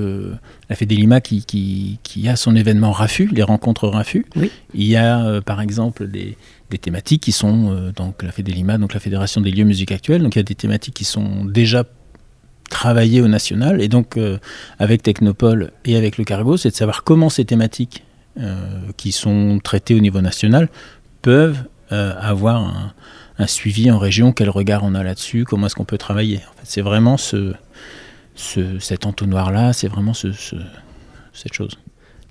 la Fédélima qui a son événement RAFU, les rencontres RAFU. Oui. Il y a, par exemple, des thématiques qui sont, donc la Fédélima, donc la Fédération des lieux musiques actuels. Donc, il y a des thématiques qui sont déjà travaillées au national. Et donc, avec Technopole et avec le Cargo, c'est de savoir comment ces thématiques qui sont traitées au niveau national peuvent avoir un suivi en région. Quel regard on a là-dessus? Comment est-ce qu'on peut travailler? En fait, c'est vraiment cet entonnoir-là, c'est vraiment cette chose.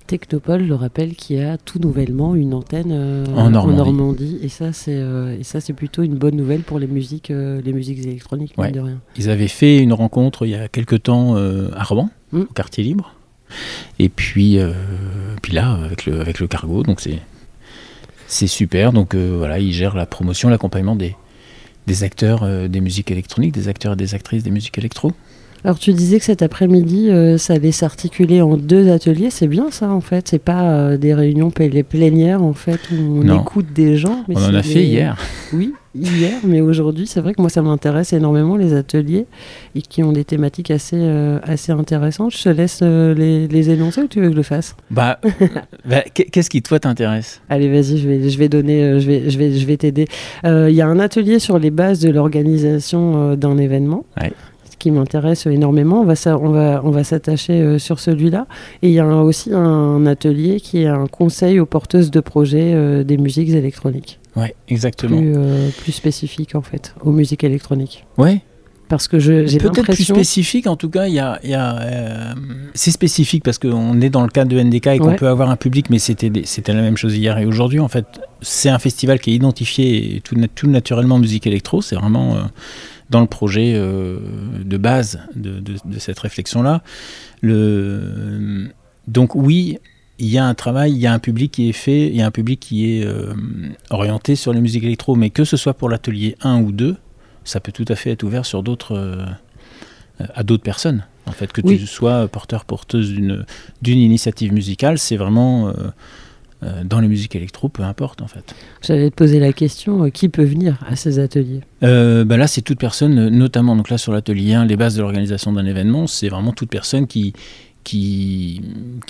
Technopole, je rappelle, qui a tout nouvellement une antenne en Normandie. Et ça, c'est plutôt une bonne nouvelle pour les musiques électroniques, ouais. De rien. Ils avaient fait une rencontre il y a quelque temps à Romain, au Quartier Libre. Et puis là, avec le Cargo, donc c'est super. Donc voilà, ils gèrent la promotion, l'accompagnement des acteurs des musiques électroniques, des acteurs et des actrices des musiques électro. Alors tu disais que cet après-midi, ça allait s'articuler en 2 ateliers, c'est bien ça en fait, c'est pas des réunions plénières en fait, où on écoute des gens. Mais on en a fait hier. Oui, hier, mais aujourd'hui c'est vrai que moi ça m'intéresse énormément les ateliers, et qui ont des thématiques assez intéressantes. Je te laisse les énoncer ou tu veux que je le fasse? Qu'est-ce qui toi t'intéresse? Allez vas-y, je vais t'aider. Il y a un atelier sur les bases de l'organisation d'un événement. Ouais. Qui m'intéresse énormément, on va s'attacher sur celui-là. Et il y a aussi un atelier qui est un conseil aux porteuses de projets des musiques électroniques. Oui, exactement. Plus spécifique, en fait, aux musiques électroniques. Oui. Parce que j'ai l'impression... Peut-être plus spécifique, en tout cas, c'est spécifique parce qu'on est dans le cadre de NDK et qu'on peut avoir un public, mais c'était la même chose hier et aujourd'hui. En fait, c'est un festival qui est identifié tout naturellement musique électro. C'est vraiment... dans le projet de base de cette réflexion-là. Donc oui, il y a un travail, il y a un public qui est fait, il y a un public qui est orienté sur les musiques électro, mais que ce soit pour l'atelier 1 ou 2, ça peut tout à fait être ouvert sur à d'autres personnes. En fait, que tu sois porteuse d'une initiative musicale, c'est vraiment... dans les musiques électro, peu importe en fait. J'allais te poser la question, qui peut venir à ces ateliers? Là, c'est toute personne, notamment donc là, sur l'atelier 1, les bases de l'organisation d'un événement, c'est vraiment toute personne qui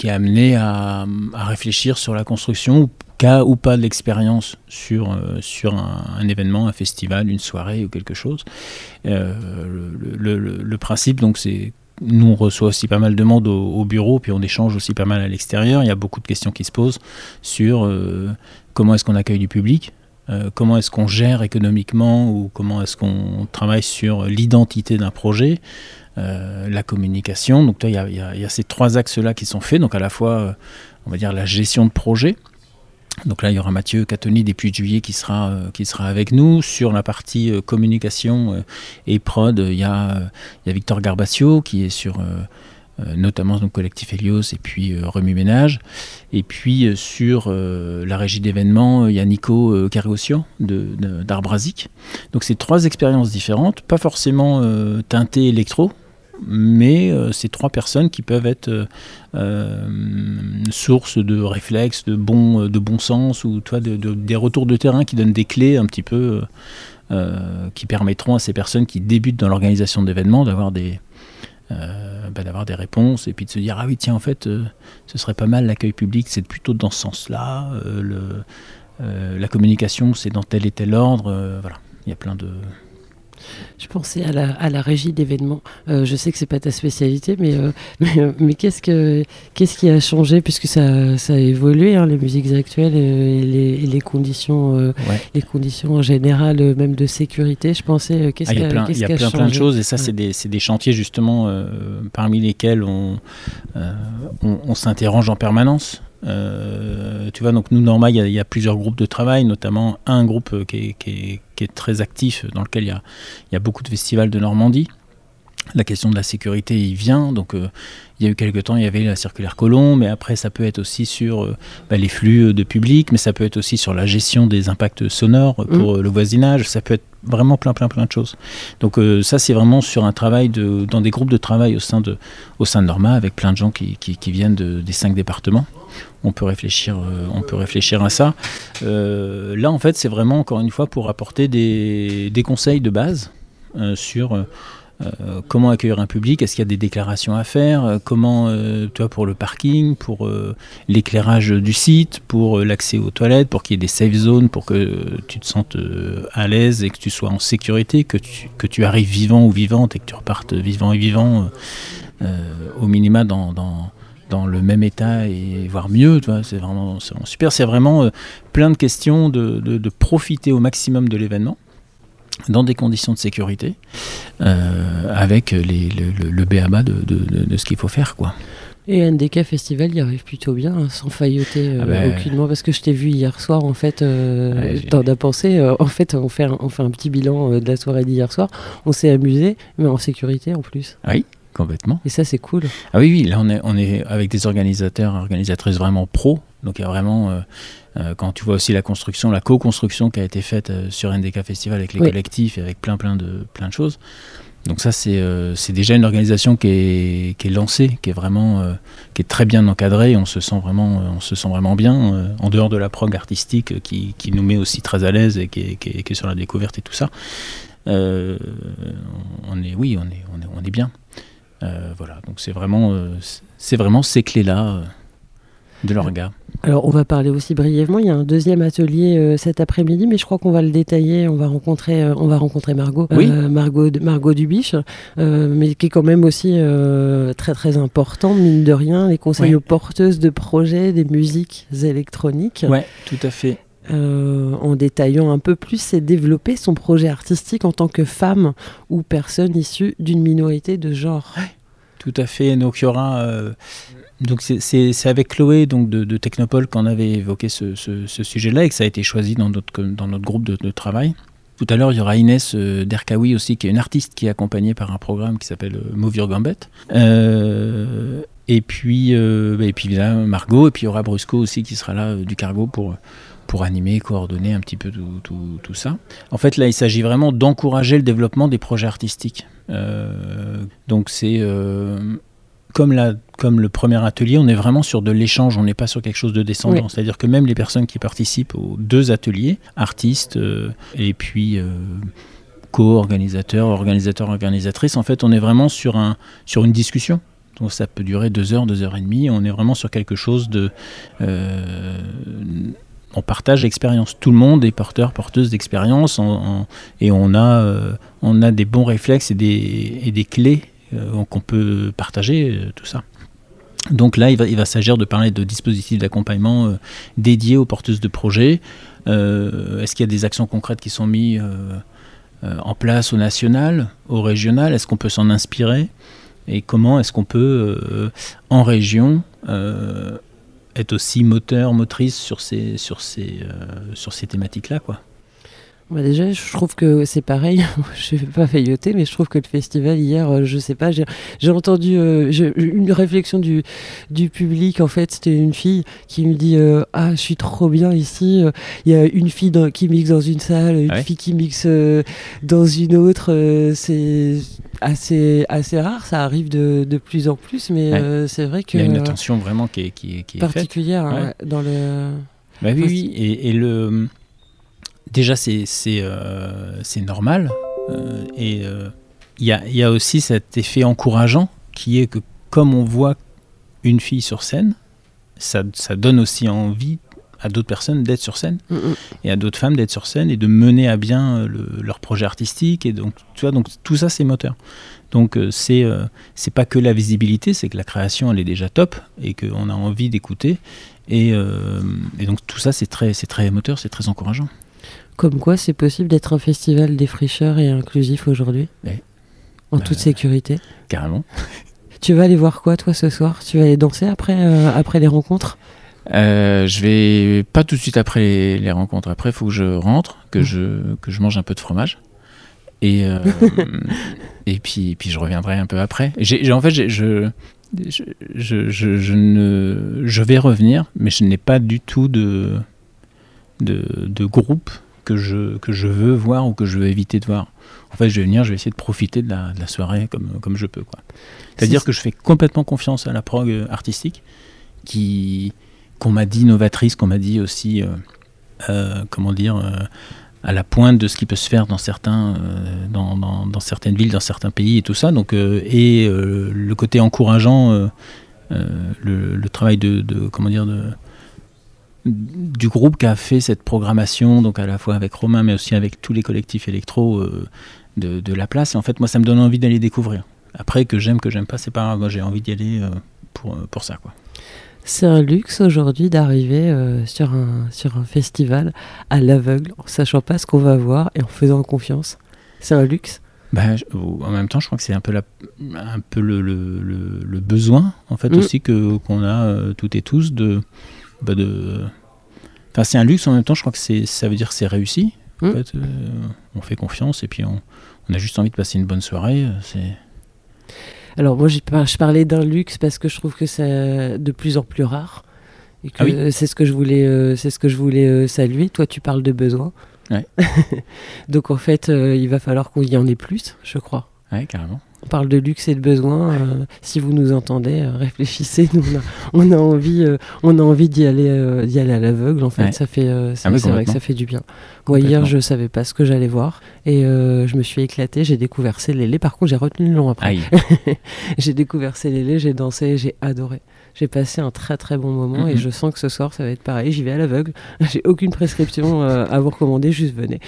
est amenée à réfléchir sur la construction, qu'a ou pas de l'expérience sur un événement, un festival, une soirée ou quelque chose. Le principe, donc, c'est nous, on reçoit aussi pas mal de demandes au bureau, puis on échange aussi pas mal à l'extérieur. Il y a beaucoup de questions qui se posent sur comment est-ce qu'on accueille du public, comment est-ce qu'on gère économiquement, ou comment est-ce qu'on travaille sur l'identité d'un projet, la communication. Donc, il y a ces trois axes-là qui sont faits. Donc, à la fois, on va dire la gestion de projet. Donc là, il y aura Mathieu Catoni depuis juillet qui sera avec nous. Sur la partie communication et prod, il y a Victor Garbacio qui est sur notamment donc, Collectif Helios et puis Remue Ménage. Et puis sur la régie d'événements, il y a Nico Cargossian d'Arbrasic. Donc c'est trois expériences différentes, pas forcément teintées électro, mais ces trois personnes qui peuvent être source de réflexes, de bon sens, ou toi, des retours de terrain qui donnent des clés un petit peu qui permettront à ces personnes qui débutent dans l'organisation d'événements d'avoir des réponses, et puis de se dire ah oui tiens en fait ce serait pas mal l'accueil public, c'est plutôt dans ce sens-là, la communication c'est dans tel et tel ordre, voilà, il y a plein de... Je pensais à la régie d'événements. Je sais que c'est pas ta spécialité, mais qu'est-ce qui a changé, puisque ça a évolué, hein, les musiques actuelles et les conditions, ouais. Les conditions générales, même de sécurité. Je pensais qu'est-ce qui a changé, plein de choses, et ça c'est des chantiers justement parmi lesquels on s'interroge en permanence. Tu vois, donc nous, Norma, il y a plusieurs groupes de travail, notamment un groupe qui est très actif, dans lequel il y a beaucoup de festivals de Normandie. La question de la sécurité y vient, donc il y a eu quelques temps, il y avait la circulaire Colomb, mais après ça peut être aussi sur les flux de public, mais ça peut être aussi sur la gestion des impacts sonores pour le voisinage, ça peut être vraiment plein de choses. Donc ça c'est vraiment sur un travail dans des groupes de travail au sein de Norma, avec plein de gens qui viennent des 5 départements. On peut réfléchir à ça. Là en fait c'est vraiment encore une fois pour apporter des conseils de base sur... comment accueillir un public, est-ce qu'il y a des déclarations à faire, comment, tu vois, pour le parking, pour l'éclairage du site, pour l'accès aux toilettes, pour qu'il y ait des safe zones, pour que tu te sentes à l'aise et que tu sois en sécurité, que tu arrives vivant ou vivante et que tu repartes vivant et vivant, au minima dans le même état, et voire mieux, tu vois, c'est vraiment super. C'est vraiment plein de questions de profiter au maximum de l'événement dans des conditions de sécurité, avec le b.a.-ba de ce qu'il faut faire, quoi. Et NDK Festival y arrive plutôt bien, hein, sans failloter aucunement, parce que je t'ai vu hier soir, en fait, t'en as pensé, en fait, on fait un petit bilan de la soirée d'hier soir, on s'est amusé, mais en sécurité en plus. Oui, complètement. Et ça, c'est cool. Ah oui, là, on est avec des organisatrices vraiment pros, donc il y a vraiment... quand tu vois aussi la co-construction qui a été faite sur NDK Festival avec les collectifs et avec plein de choses. Donc ça, c'est déjà une organisation qui est lancée, qui est très bien encadrée. On se sent vraiment bien, en dehors de la prog artistique qui nous met aussi très à l'aise et qui est sur la découverte et tout ça. On est bien. Voilà. Donc c'est vraiment ces clés-là de leur regard. Alors, on va parler aussi brièvement. Il y a un deuxième atelier cet après-midi, mais je crois qu'on va le détailler. On va rencontrer Margot, Margot Dubiche, mais qui est quand même aussi très très important, mine de rien, les conseils aux porteuses de projets des musiques électroniques. Ouais, tout à fait. En détaillant un peu plus, c'est développer son projet artistique en tant que femme ou personne issue d'une minorité de genre. Ouais, tout à fait. Donc il y aura. Donc c'est avec Chloé donc de Technopole qu'on avait évoqué ce sujet-là et que ça a été choisi dans notre groupe de travail. Tout à l'heure, il y aura Inès Derkaoui aussi, qui est une artiste qui est accompagnée par un programme qui s'appelle Move Your Gambit. Et puis là, Margot, et puis il y aura Brusco aussi qui sera là du Cargo pour animer, coordonner un petit peu tout ça. En fait, là, il s'agit vraiment d'encourager le développement des projets artistiques. Donc c'est... Comme le premier atelier, on est vraiment sur de l'échange, on n'est pas sur quelque chose de descendant. Oui. C'est-à-dire que même les personnes qui participent aux deux ateliers, artistes et puis co-organisateurs, organisatrices, en fait, on est vraiment sur une discussion. Donc ça peut durer 2 heures, 2 heures et demie. On est vraiment sur quelque chose de... on partage l'expérience. Tout le monde est porteuse d'expérience et on a des bons réflexes et des clés qu'on peut partager, tout ça. Donc là, il va s'agir de parler de dispositifs d'accompagnement dédiés aux porteuses de projets. Est-ce qu'il y a des actions concrètes qui sont mises en place au national, au régional ? Est-ce qu'on peut s'en inspirer ? Et comment est-ce qu'on peut, en région, être aussi moteur, motrice sur ces thématiques-là, quoi. Bah déjà, je trouve que c'est pareil, je ne vais pas failloter, mais je trouve que le festival hier, je ne sais pas, j'ai entendu une réflexion du public, en fait, c'était une fille qui me dit « Ah, je suis trop bien ici, il y a une fille qui mixe dans une salle, une fille qui mixe dans une autre, c'est assez rare, ça arrive de plus en plus, mais c'est vrai que... Il y a une attention vraiment qui est particulière, hein, dans le... Bah oui, et le... Déjà, c'est normal, et il y a aussi cet effet encourageant qui est que comme on voit une fille sur scène, ça donne aussi envie à d'autres personnes d'être sur scène, et à d'autres femmes d'être sur scène et de mener à bien leur projet artistique. Et donc, tu vois, donc tout ça, c'est moteur. Donc, c'est pas que la visibilité, c'est que la création, elle est déjà top et qu'on a envie d'écouter. Et donc, tout ça, c'est très moteur, c'est très encourageant. Comme quoi, c'est possible d'être un festival défricheur et inclusif aujourd'hui, en toute sécurité. Carrément. Tu vas aller voir quoi, toi, ce soir ? Tu vas aller danser après les rencontres ? Je vais pas tout de suite après les rencontres. Après, il faut que je rentre, que je mange un peu de fromage. Et puis je reviendrai un peu après. Je vais revenir, mais je n'ai pas du tout de groupe que je veux voir ou que je veux éviter de voir. En fait, je vais venir, je vais essayer de profiter de la soirée comme je peux, quoi. C'est-à-dire que je fais complètement confiance à la prog artistique qu'on m'a dit novatrice, qu'on m'a dit aussi à la pointe de ce qui peut se faire dans certains dans certaines villes, dans certains pays et tout ça. Donc le côté encourageant, le travail du groupe qui a fait cette programmation, donc à la fois avec Romain mais aussi avec tous les collectifs électro de la place. Et en fait, moi, ça me donne envie d'aller découvrir. Après, que j'aime pas, c'est pas grave. Moi, j'ai envie d'y aller pour ça, quoi. C'est un luxe aujourd'hui d'arriver sur un festival à l'aveugle, en sachant pas ce qu'on va voir et en faisant confiance. C'est un luxe. En même temps, je crois que c'est un peu le besoin, en fait, aussi qu'on a toutes et tous Enfin, c'est un luxe, en même temps, je crois que ça veut dire que c'est réussi. En fait, on fait confiance et puis on a juste envie de passer une bonne soirée. Alors moi, je parlais d'un luxe parce que je trouve que c'est de plus en plus rare et que c'est ce que je voulais, saluer. Toi, tu parles de besoin. Ouais. Donc en fait, il va falloir qu'il y en ait plus, je crois. Ouais, carrément. On parle de luxe et de besoin. Si vous nous entendez, réfléchissez. Nous, on a envie d'y aller à l'aveugle. En fait, c'est vrai que ça fait du bien. Moi, hier, je savais pas ce que j'allais voir et je me suis éclatée. J'ai découvert Célélé. Par contre, j'ai retenu le nom après. J'ai découvert Célélé, j'ai dansé, j'ai adoré. J'ai passé un très très bon moment et je sens que ce soir, ça va être pareil. J'y vais à l'aveugle. J'ai aucune prescription à vous recommander. Juste venez.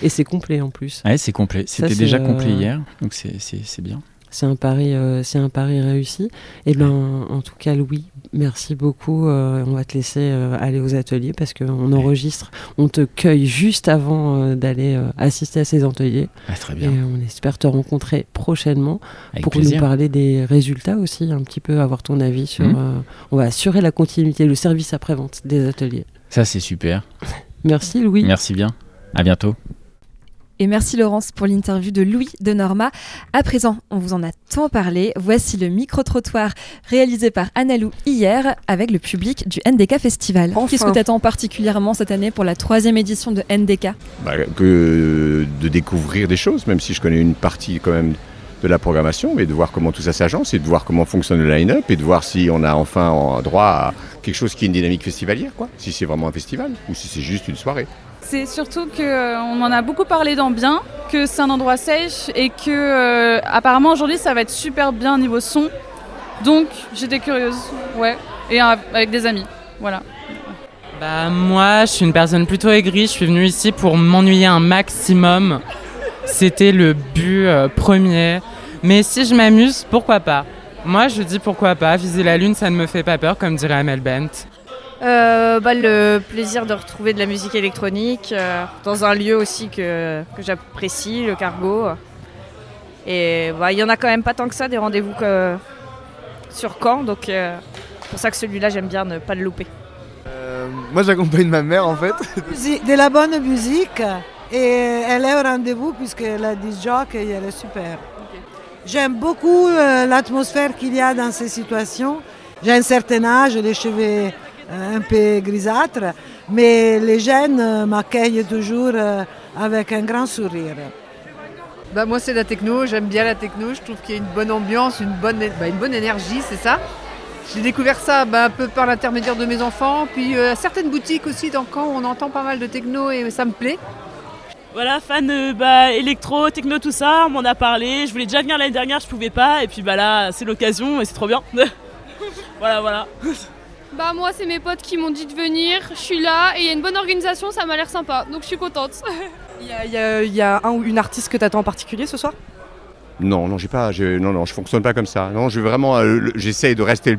Et c'est complet en plus. Ouais, c'est complet. C'était déjà complet hier, donc c'est bien. C'est un pari réussi. Et ben, en tout cas, Louis, merci beaucoup. On va te laisser aller aux ateliers parce qu'on enregistre. On te cueille juste avant d'aller assister à ces ateliers. Ah, très bien. Et on espère te rencontrer prochainement pour nous parler des résultats aussi, un petit peu avoir ton avis sur. On va assurer la continuité, le service après-vente des ateliers. Ça, c'est super. Merci Louis. Merci bien. À bientôt. Et merci Laurence pour l'interview de Louis de Norma. À présent, on vous en a tant parlé. Voici le micro-trottoir réalisé par Anna Lou hier avec le public du NDK Festival. Enfin. Qu'est-ce que tu attends particulièrement cette année pour la 3e édition de NDK ? De découvrir des choses, même si je connais une partie quand même de la programmation, mais de voir comment tout ça s'agence et de voir comment fonctionne le line-up et de voir si on a enfin droit à quelque chose qui est une dynamique festivalière, quoi. Si c'est vraiment un festival ou si c'est juste une soirée. C'est surtout qu'on en a beaucoup parlé dans bien, que c'est un endroit safe et que apparemment aujourd'hui ça va être super bien niveau son. Donc j'étais curieuse, et avec des amis, voilà. Bah moi je suis une personne plutôt aigrie, je suis venue ici pour m'ennuyer un maximum. C'était le but premier. Mais si je m'amuse, pourquoi pas? Moi, je dis pourquoi pas. Viser la lune, ça ne me fait pas peur, comme dirait Amel Bent. Le plaisir de retrouver de la musique électronique dans un lieu aussi que j'apprécie, le Cargo. Et il y en a quand même pas tant que ça, des rendez-vous sur Caen. Donc, c'est pour ça que celui-là, j'aime bien ne pas le louper. Moi, j'accompagne ma mère, en fait. De la bonne musique. Et elle est au rendez-vous, puisque la disc-jockey, elle est super. J'aime beaucoup l'atmosphère qu'il y a dans ces situations. J'ai un certain âge, les cheveux un peu grisâtres, mais les jeunes m'accueillent toujours avec un grand sourire. Moi, c'est la techno, j'aime bien la techno, je trouve qu'il y a une bonne ambiance, une bonne énergie, c'est ça. J'ai découvert ça un peu par l'intermédiaire de mes enfants, puis certaines boutiques aussi dans Caen, on entend pas mal de techno et ça me plaît. Voilà, fan électro, techno, tout ça, on m'en a parlé. Je voulais déjà venir l'année dernière, je pouvais pas. Et puis là, c'est l'occasion et c'est trop bien. Voilà. Moi, c'est mes potes qui m'ont dit de venir. Je suis là et il y a une bonne organisation, ça m'a l'air sympa. Donc je suis contente. Il y a un ou une artiste que t'attends en particulier ce soir ? Non, je fonctionne pas comme ça. Non, j'essaye de rester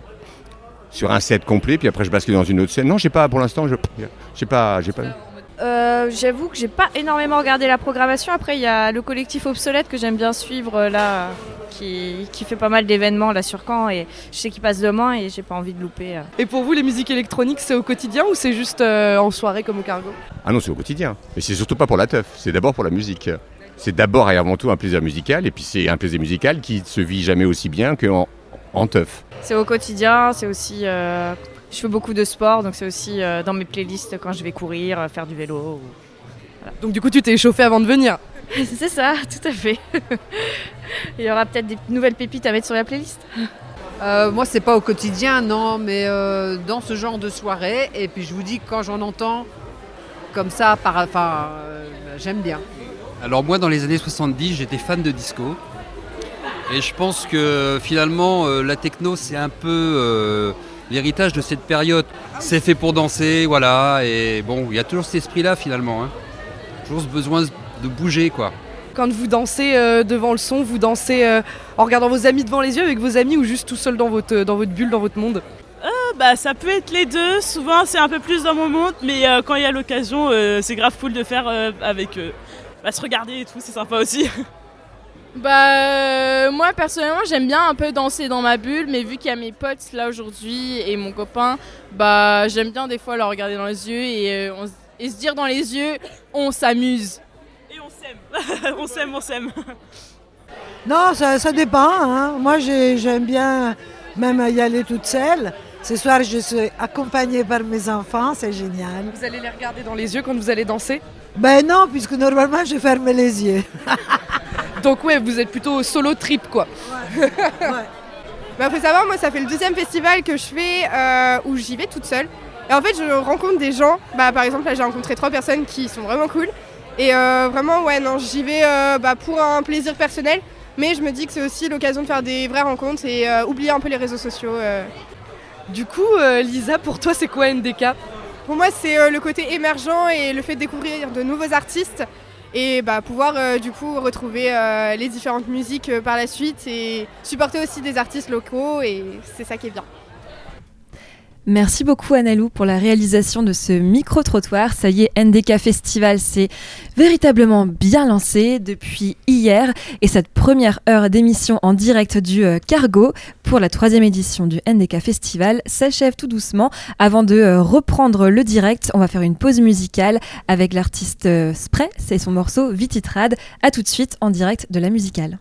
sur un set complet, puis après je bascule dans une autre scène. Non, j'ai pas pour l'instant. J'avoue que j'ai pas énormément regardé la programmation. Après, il y a le collectif Obsolète que j'aime bien suivre qui fait pas mal d'événements là sur Caen et je sais qu'il passe demain et j'ai pas envie de louper. Et pour vous, les musiques électroniques, c'est au quotidien ou c'est juste en soirée comme au Cargo ? Ah non, c'est au quotidien. Mais c'est surtout pas pour la teuf, c'est d'abord pour la musique. C'est d'abord et avant tout un plaisir musical et puis c'est un plaisir musical qui se vit jamais aussi bien qu'en teuf. C'est au quotidien, c'est aussi... Je fais beaucoup de sport, donc c'est aussi dans mes playlists quand je vais courir, faire du vélo. Voilà. Donc du coup, tu t'es échauffé avant de venir. C'est ça, tout à fait. Il y aura peut-être des nouvelles pépites à mettre sur la playlist. Moi, c'est pas au quotidien, non, mais dans ce genre de soirée. Et puis je vous dis que quand j'en entends comme ça, j'aime bien. Alors moi, dans les années 70, j'étais fan de disco. Et je pense que finalement, la techno, c'est un peu... l'héritage de cette période, c'est fait pour danser, voilà, et bon, il y a toujours cet esprit-là, finalement, hein. Toujours ce besoin de bouger, quoi. Quand vous dansez devant le son, vous dansez en regardant vos amis devant les yeux, avec vos amis, ou juste tout seul dans votre bulle, dans votre monde ? Ça peut être les deux, souvent c'est un peu plus dans mon monde, mais quand il y a l'occasion, c'est grave cool de faire avec eux. Se regarder et tout, c'est sympa aussi. Moi personnellement j'aime bien un peu danser dans ma bulle, mais vu qu'il y a mes potes là aujourd'hui et mon copain, j'aime bien des fois leur regarder dans les yeux et se dire dans les yeux on s'amuse et on s'aime. on s'aime. Non, ça dépend, hein. Moi j'aime bien même y aller toute seule. Ce soir je suis accompagnée par mes enfants, c'est génial. Vous allez les regarder dans les yeux quand vous allez danser ? Non, puisque normalement je ferme les yeux. Donc ouais, vous êtes plutôt solo trip, quoi. Ouais. Faut savoir, moi ça fait le deuxième festival que je fais où j'y vais toute seule. Et en fait je rencontre des gens, par exemple là j'ai rencontré 3 personnes qui sont vraiment cool. Et vraiment ouais, non, j'y vais pour un plaisir personnel. Mais je me dis que c'est aussi l'occasion de faire des vraies rencontres et oublier un peu les réseaux sociaux. Du coup Lisa, pour toi c'est quoi NDK ? Pour moi c'est le côté émergent et le fait de découvrir de nouveaux artistes. Et pouvoir retrouver les différentes musiques par la suite et supporter aussi des artistes locaux, et c'est ça qui est bien. Merci beaucoup Anna Lou pour la réalisation de ce micro-trottoir. Ça y est, NDK Festival s'est véritablement bien lancé depuis hier et cette première heure d'émission en direct du Cargo pour la 3e édition du NDK Festival s'achève tout doucement. Avant de reprendre le direct, on va faire une pause musicale avec l'artiste Spray, c'est son morceau Vititrade. À tout de suite en direct de la musicale.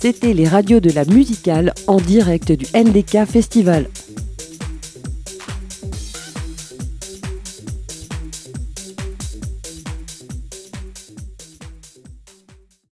C'était les radios de la musicale en direct du NDK Festival